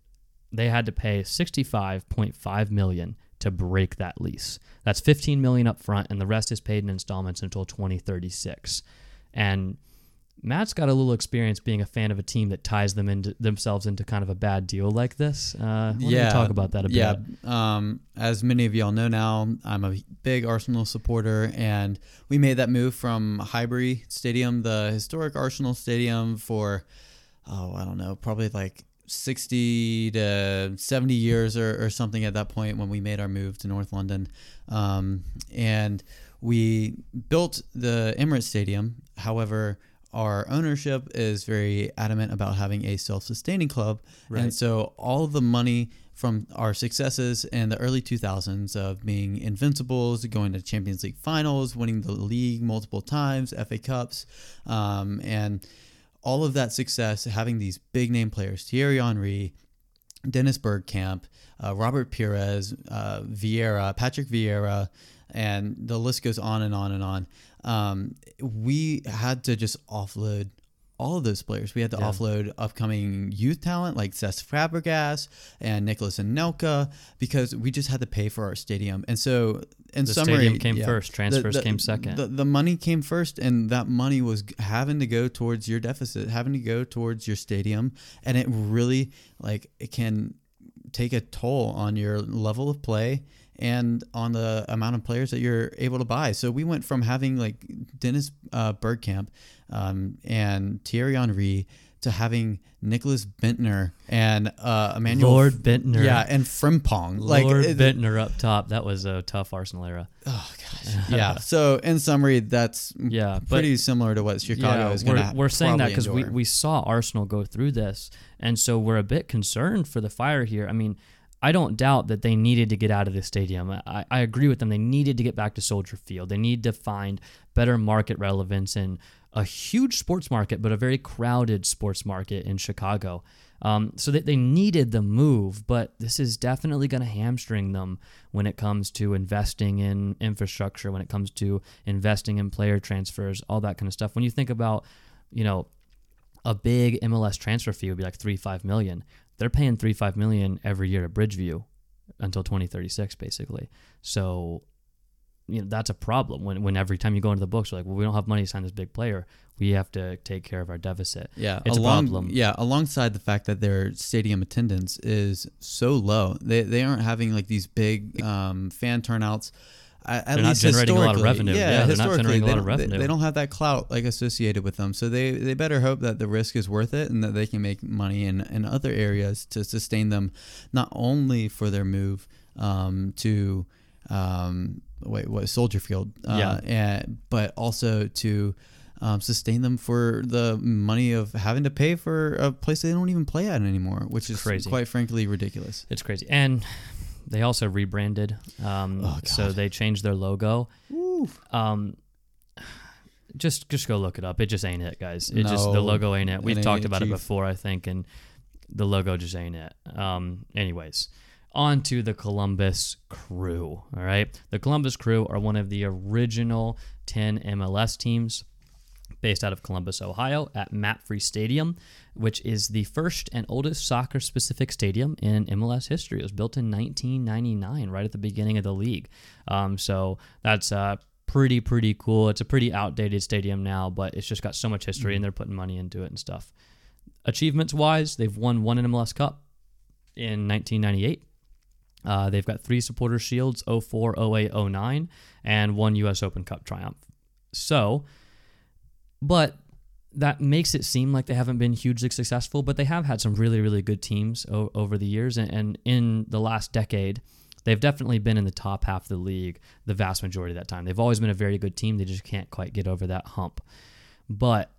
they had to pay sixty-five point five million dollars to break that lease. That's fifteen million dollars up front, and the rest is paid in installments until twenty thirty-six. And Matt's got a little experience being a fan of a team that ties them into themselves into kind of a bad deal like this. Uh, let yeah, me talk about that a bit. Yeah, um, as many of y'all know now, I'm a big Arsenal supporter, and we made that move from Highbury Stadium, the historic Arsenal Stadium, for oh, I don't know, probably like sixty to seventy years or, or something at that point when we made our move to North London, um, and we built the Emirates Stadium. However, our ownership is very adamant about having a self-sustaining club. Right. And so all of the money from our successes in the early two thousands of being invincibles, going to Champions League finals, winning the league multiple times, F A Cups, um, and all of that success, having these big name players, Thierry Henry, Dennis Bergkamp, uh, Robert Pires, uh, Vieira, Patrick Vieira, and the list goes on and on and on. Um, we had to just offload all of those players. We had to yeah. offload upcoming youth talent like Cesc Fabregas and Nicholas Anelka because we just had to pay for our stadium. And so, in the summary, stadium came yeah, first, transfers the, the, came second. The, the money came first, and that money was having to go towards your deficit, having to go towards your stadium, and it really like it can take a toll on your level of play and on the amount of players that you're able to buy. So we went from having like Dennis uh, Bergkamp um, and Thierry Henry to having Nicholas Bentner and uh, Emmanuel. Lord F- Bentner. Yeah, and Frimpong. Lord like, it, Bentner up top. That was a tough Arsenal era. Oh, gosh. Yeah. So in summary, that's yeah, pretty but, similar to what Chicago yeah, is going to We're saying that because we, we saw Arsenal go through this. And so we're a bit concerned for the Fire here. I mean, I don't doubt that they needed to get out of the stadium. I, I agree with them. They needed to get back to Soldier Field. They need to find better market relevance in a huge sports market, but a very crowded sports market in Chicago. Um, so that they needed the move, but this is definitely going to hamstring them when it comes to investing in infrastructure, when it comes to investing in player transfers, all that kind of stuff. When you think about, you know, a big M L S transfer fee would be like three, five million. They're paying three, five million every year to Bridgeview until twenty thirty-six, basically. So, you know, that's a problem when, when every time you go into the books, you're like, well, we don't have money to sign this big player. We have to take care of our deficit. Yeah. It's along, a problem. Yeah. Alongside the fact that their stadium attendance is so low, they, they aren't having like these big um, fan turnouts. At they're least not generating a lot of revenue. Yeah, yeah they're not generating a lot of revenue. They don't have that clout like associated with them. So they, they better hope that the risk is worth it and that they can make money in, in other areas to sustain them, not only for their move um, to um, wait what Soldier Field, uh, yeah, and, but also to um, sustain them for the money of having to pay for a place they don't even play at anymore, which is crazy. Quite frankly ridiculous. It's crazy. And they also rebranded, um, oh, so they changed their logo. Um, just just go look it up. It just ain't it, guys. It no, just the logo ain't it. We've it talked about it, it before, I think, and the logo just ain't it. Um, anyways, on to the Columbus Crew, all right? The Columbus Crew are one of the original ten M L S teams based out of Columbus, Ohio, at MapFre Stadium, which is the first and oldest soccer-specific stadium in M L S history. It was built in nineteen ninety-nine, right at the beginning of the league. Um, so that's uh, pretty, pretty cool. It's a pretty outdated stadium now, but it's just got so much history, and they're putting money into it and stuff. Achievements-wise, they've won one M L S Cup in nineteen ninety-eight. Uh, they've got three Supporter Shields, oh four, oh eight, oh nine, and one U S Open Cup triumph. So, but that makes it seem like they haven't been hugely successful, but they have had some really, really good teams o- over the years. And, and in the last decade, they've definitely been in the top half of the league the vast majority of that time. They've always been a very good team. They just can't quite get over that hump. But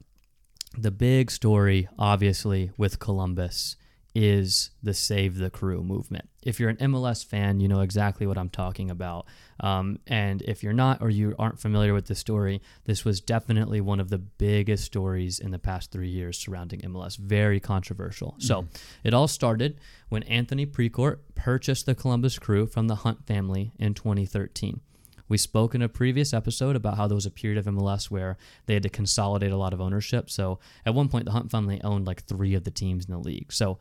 the big story, obviously, with Columbus is the Save the Crew movement. If you're an M L S fan, you know exactly what I'm talking about. Um, and if you're not, or you aren't familiar with the story, this was definitely one of the biggest stories in the past three years surrounding M L S. Very controversial. Mm-hmm. So it all started when Anthony Precourt purchased the Columbus Crew from the Hunt family in twenty thirteen. We spoke in a previous episode about how there was a period of M L S where they had to consolidate a lot of ownership. So at one point, the Hunt family owned like three of the teams in the league. So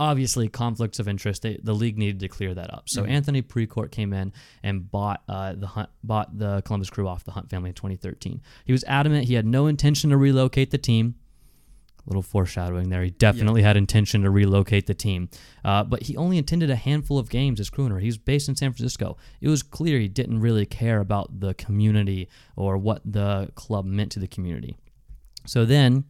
obviously, conflicts of interest. They, the league needed to clear that up. So mm-hmm. Anthony Precourt came in and bought uh, the Hunt, bought the Columbus Crew off the Hunt family in twenty thirteen. He was adamant he had no intention to relocate the team. A little foreshadowing there. He definitely yeah. had intention to relocate the team, uh, but he only intended a handful of games as crew owner. He was based in San Francisco. It was clear he didn't really care about the community or what the club meant to the community. So then,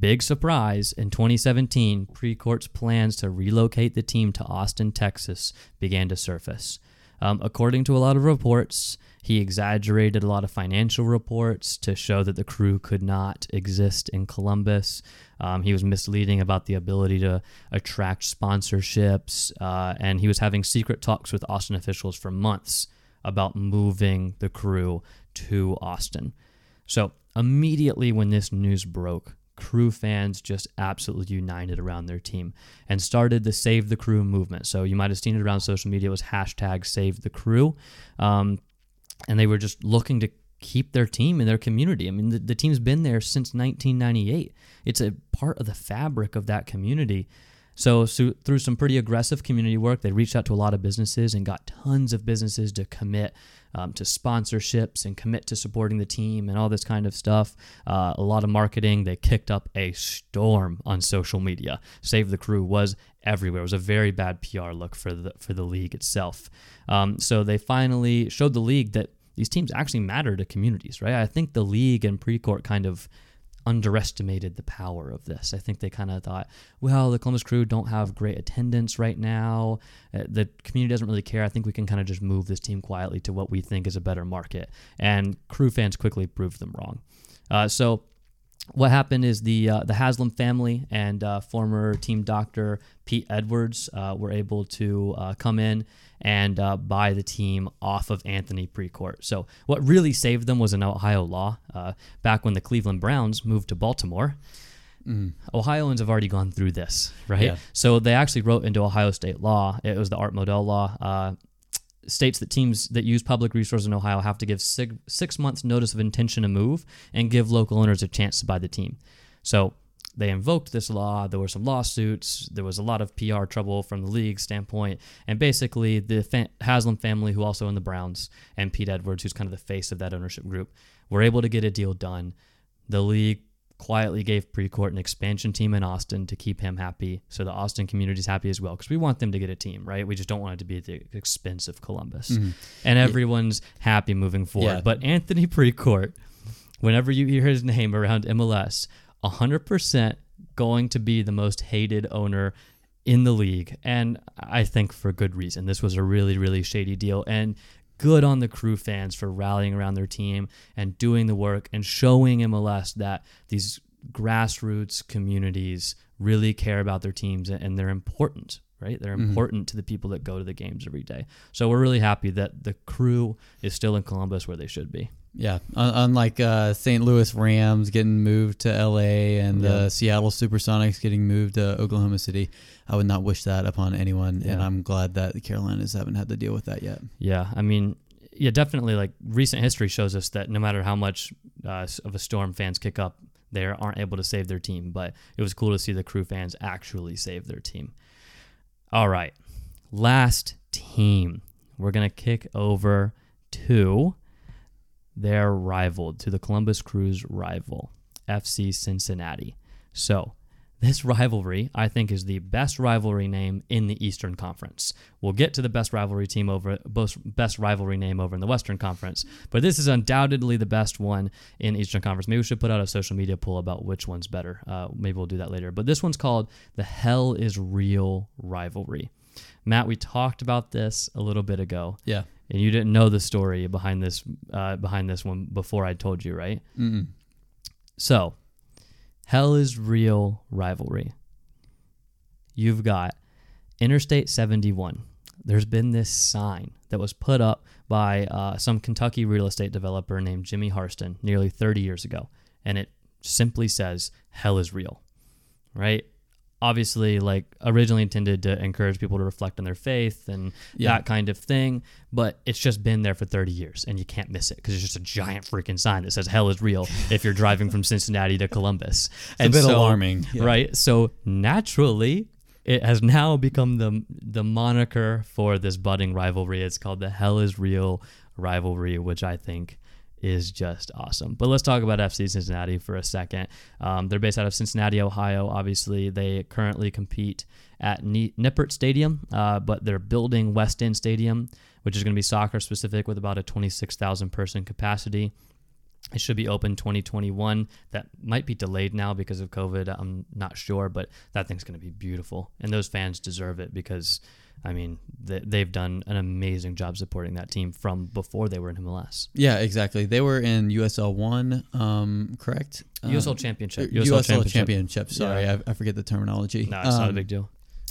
big surprise, in twenty seventeen, Precourt's plans to relocate the team to Austin, Texas began to surface. Um, according to a lot of reports, he exaggerated a lot of financial reports to show that the crew could not exist in Columbus. Um, he was misleading about the ability to attract sponsorships, uh, and he was having secret talks with Austin officials for months about moving the crew to Austin. So immediately when this news broke, Crew fans just absolutely united around their team and started the Save the Crew movement. So you might have seen it around social media. It was hashtag Save the Crew. Um, and they were just looking to keep their team and their community. I mean, the, the team's been there since nineteen ninety-eight. It's a part of the fabric of that community. So, so through some pretty aggressive community work, they reached out to a lot of businesses and got tons of businesses to commit um, to sponsorships and commit to supporting the team and all this kind of stuff. Uh, a lot of marketing. They kicked up a storm on social media. Save the Crew was everywhere. It was a very bad P R look for the for the league itself. Um, so they finally showed the league that these teams actually matter to communities, right? I think the league and Precourt kind of underestimated the power of this. I think they kind of thought, well, the Columbus Crew don't have great attendance right now. The community doesn't really care. I think we can kind of just move this team quietly to what we think is a better market. And Crew fans quickly proved them wrong. Uh, so what happened is the uh, the Haslam family and uh, former team doctor Pete Edwards uh, were able to uh, come in and uh, buy the team off of Anthony Precourt. So what really saved them was an Ohio law. Uh, back when the Cleveland Browns moved to Baltimore, mm. Ohioans have already gone through this, right? Yeah. So they actually wrote into Ohio state law. It was the Art Modell law. Uh, states that teams that use public resources in Ohio have to give six, six months notice of intention to move and give local owners a chance to buy the team. So they invoked this law. There were some lawsuits. There was a lot of P R trouble from the league standpoint. And basically the fa- Haslam family, who also own the Browns, and Pete Edwards, who's kind of the face of that ownership group, were able to get a deal done. The league quietly gave Precourt an expansion team in Austin to keep him happy, so the Austin community is happy as well, because we want them to get a team, right? We just don't want it to be at the expense of Columbus. Mm-hmm. And everyone's yeah. happy moving forward. Yeah. But Anthony Precourt, whenever you hear his name around M L S, one hundred percent going to be the most hated owner in the league. And I think for good reason. This was a really, really shady deal. And good on the Crew fans for rallying around their team and doing the work and showing M L S that these grassroots communities really care about their teams and they're important, right? They're important mm-hmm. to the people that go to the games every day. So we're really happy that the Crew is still in Columbus where they should be. Yeah, unlike uh, Saint Louis Rams getting moved to L A and the yeah. uh, Seattle Supersonics getting moved to Oklahoma City, I would not wish that upon anyone, yeah. and I'm glad that the Carolinas haven't had to deal with that yet. Yeah, I mean, yeah, definitely, like, recent history shows us that no matter how much uh, of a storm fans kick up, they aren't able to save their team, but it was cool to see the Crew fans actually save their team. All right, last team. We're going to kick over to their rival, to the Columbus Crew's rival, F C Cincinnati. So this rivalry, I think, is the best rivalry name in the Eastern Conference. We'll get to the best rivalry team over, best rivalry name over in the Western Conference, but this is undoubtedly the best one in Eastern Conference. Maybe we should put out a social media poll about which one's better. Uh, maybe we'll do that later. But this one's called the Hell Is Real Rivalry. Matt, we talked about this a little bit ago. Yeah. And you didn't know the story behind this uh, behind this one before I told you, right? Mm-mm. So, Hell Is Real Rivalry. You've got Interstate seventy-one. There's been this sign that was put up by uh, some Kentucky real estate developer named Jimmy Harston nearly thirty years ago. And it simply says, Hell is real, right? Obviously, like, originally intended to encourage people to reflect on their faith and yeah. that kind of thing, but it's just been there for thirty years and you can't miss it because it's just a giant freaking sign that says hell is real if you're driving from Cincinnati to Columbus. It's and a bit so, alarming. Yeah. Right? So naturally, it has now become the the moniker for this budding rivalry. It's called the Hell is Real Rivalry, which I think is just awesome. But let's talk about F C Cincinnati for a second. Um, they're based out of Cincinnati, Ohio. Obviously, they currently compete at Ni- Nippert Stadium, uh, but they're building West End Stadium, which is going to be soccer-specific with about a twenty-six thousand person capacity. It should be open twenty twenty-one. That might be delayed now because of COVID. I'm not sure, but that thing's going to be beautiful. And those fans deserve it because, I mean, th- they've done an amazing job supporting that team from before they were in M L S. Yeah, exactly. They were in U S L one, um, correct? U S L um, Championship. U S L, U S L Championship. Championship. Sorry, yeah. I, I forget the terminology. No, it's um, not a big deal.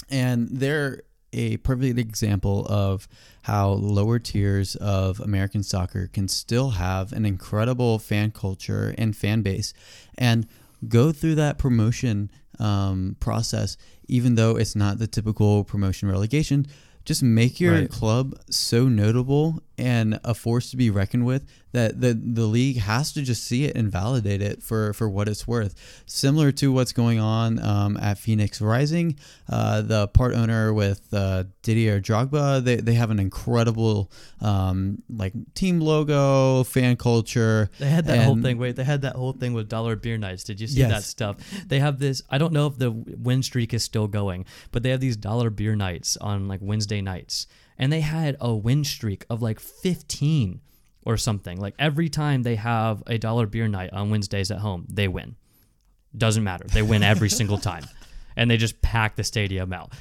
And they're a perfect example of how lower tiers of American soccer can still have an incredible fan culture and fan base and go through that promotion um, process, even though it's not the typical promotion relegation. Just make your right. club so notable and a force to be reckoned with that the, the league has to just see it and validate it for, for what it's worth. Similar to what's going on um, at Phoenix Rising, uh, the part owner with uh, Didier Drogba, they, they have an incredible um, like team logo, fan culture. They had that and, whole thing. Wait, they had that whole thing with dollar beer nights. Did you see yes. that stuff? They have this, I don't know if the win streak is still going, but they have these dollar beer nights on like Wednesday nights. And they had a win streak of like fifteen or something. Like every time they have a dollar beer night on Wednesdays at home, they win. Doesn't matter. They win every single time. And they just pack the stadium out.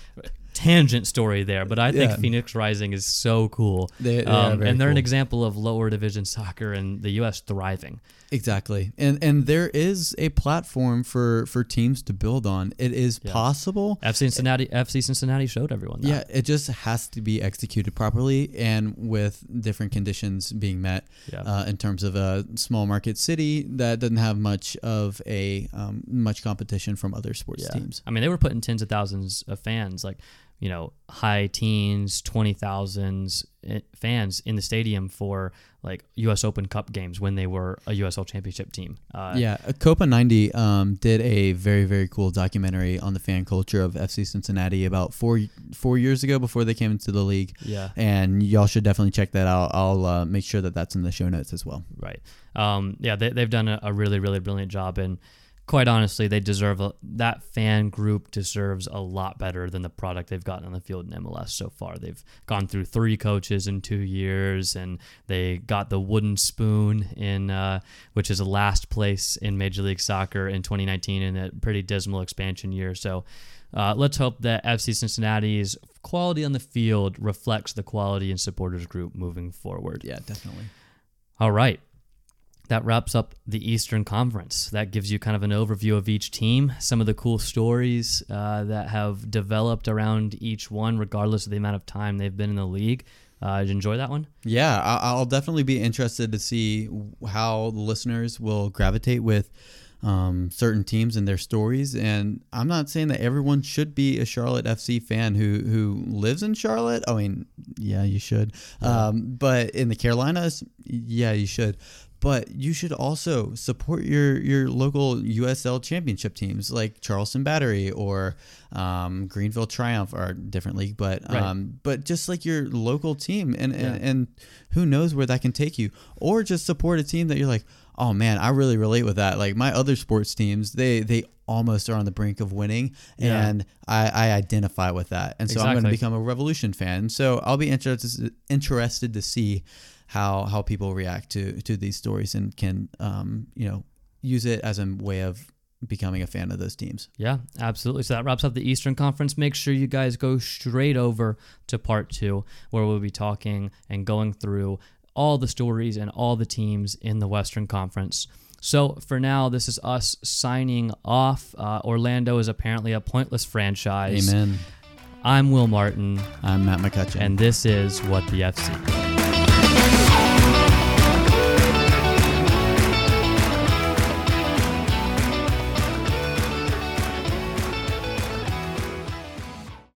tangent story there, but I think yeah. Phoenix Rising is so cool. They, they um, and they're cool. an example of lower division soccer in the U S thriving. Exactly. And and there is a platform for, for teams to build on. It is yeah. possible. F C Cincinnati, F C Cincinnati showed everyone that. Yeah, it just has to be executed properly and with different conditions being met yeah. uh, in terms of a small market city that doesn't have much of a um, much competition from other sports yeah. teams. I mean, they were putting tens of thousands of fans, like, you know, high teens, twenty thousands fans in the stadium for like U S Open Cup games when they were a U S L Championship team. Uh, yeah, Copa ninety um, did a very, very cool documentary on the fan culture of F C Cincinnati about four four years ago before they came into the league. Yeah, and y'all should definitely check that out. I'll uh, make sure that that's in the show notes as well. Right. Um, yeah, they, they've done a, a really, really brilliant job in. Quite honestly, they deserve a, that fan group deserves a lot better than the product they've gotten on the field in M L S so far. They've gone through three coaches in two years, and they got the wooden spoon in, uh, which is last place in Major League Soccer in twenty nineteen in a pretty dismal expansion year. So uh, let's hope that F C Cincinnati's quality on the field reflects the quality in supporters group moving forward. Yeah, definitely. All right. That wraps up the Eastern Conference. That gives you kind of an overview of each team, some of the cool stories uh, that have developed around each one, regardless of the amount of time they've been in the league. Uh, did you enjoy that one? Yeah, I'll definitely be interested to see how the listeners will gravitate with um, certain teams and their stories. And I'm not saying that everyone should be a Charlotte F C fan who, who lives in Charlotte. I mean, yeah, you should. Yeah. Um, but in the Carolinas, yeah, you should. But you should also support your, your local U S L championship teams like Charleston Battery or um, Greenville Triumph are a different league, but right. um, but just like your local team and, yeah. and, and who knows where that can take you, or just support a team that you're like, oh man, I really relate with that. Like my other sports teams, they they almost are on the brink of winning, yeah. and I, I identify with that. And so exactly. I'm going to become a Revolution fan. So I'll be interested interested to see how how people react to to these stories and can um you know use it as a way of becoming a fan of those teams. Yeah, absolutely. So that wraps up the Eastern Conference. Make sure you guys go straight over to part two, where we'll be talking and going through all the stories and all the teams in the Western Conference. So for now, this is us signing off. Uh, Orlando is apparently a pointless franchise. Amen. I'm Will Martin. I'm Matt McCutcheon. And this is What the F C.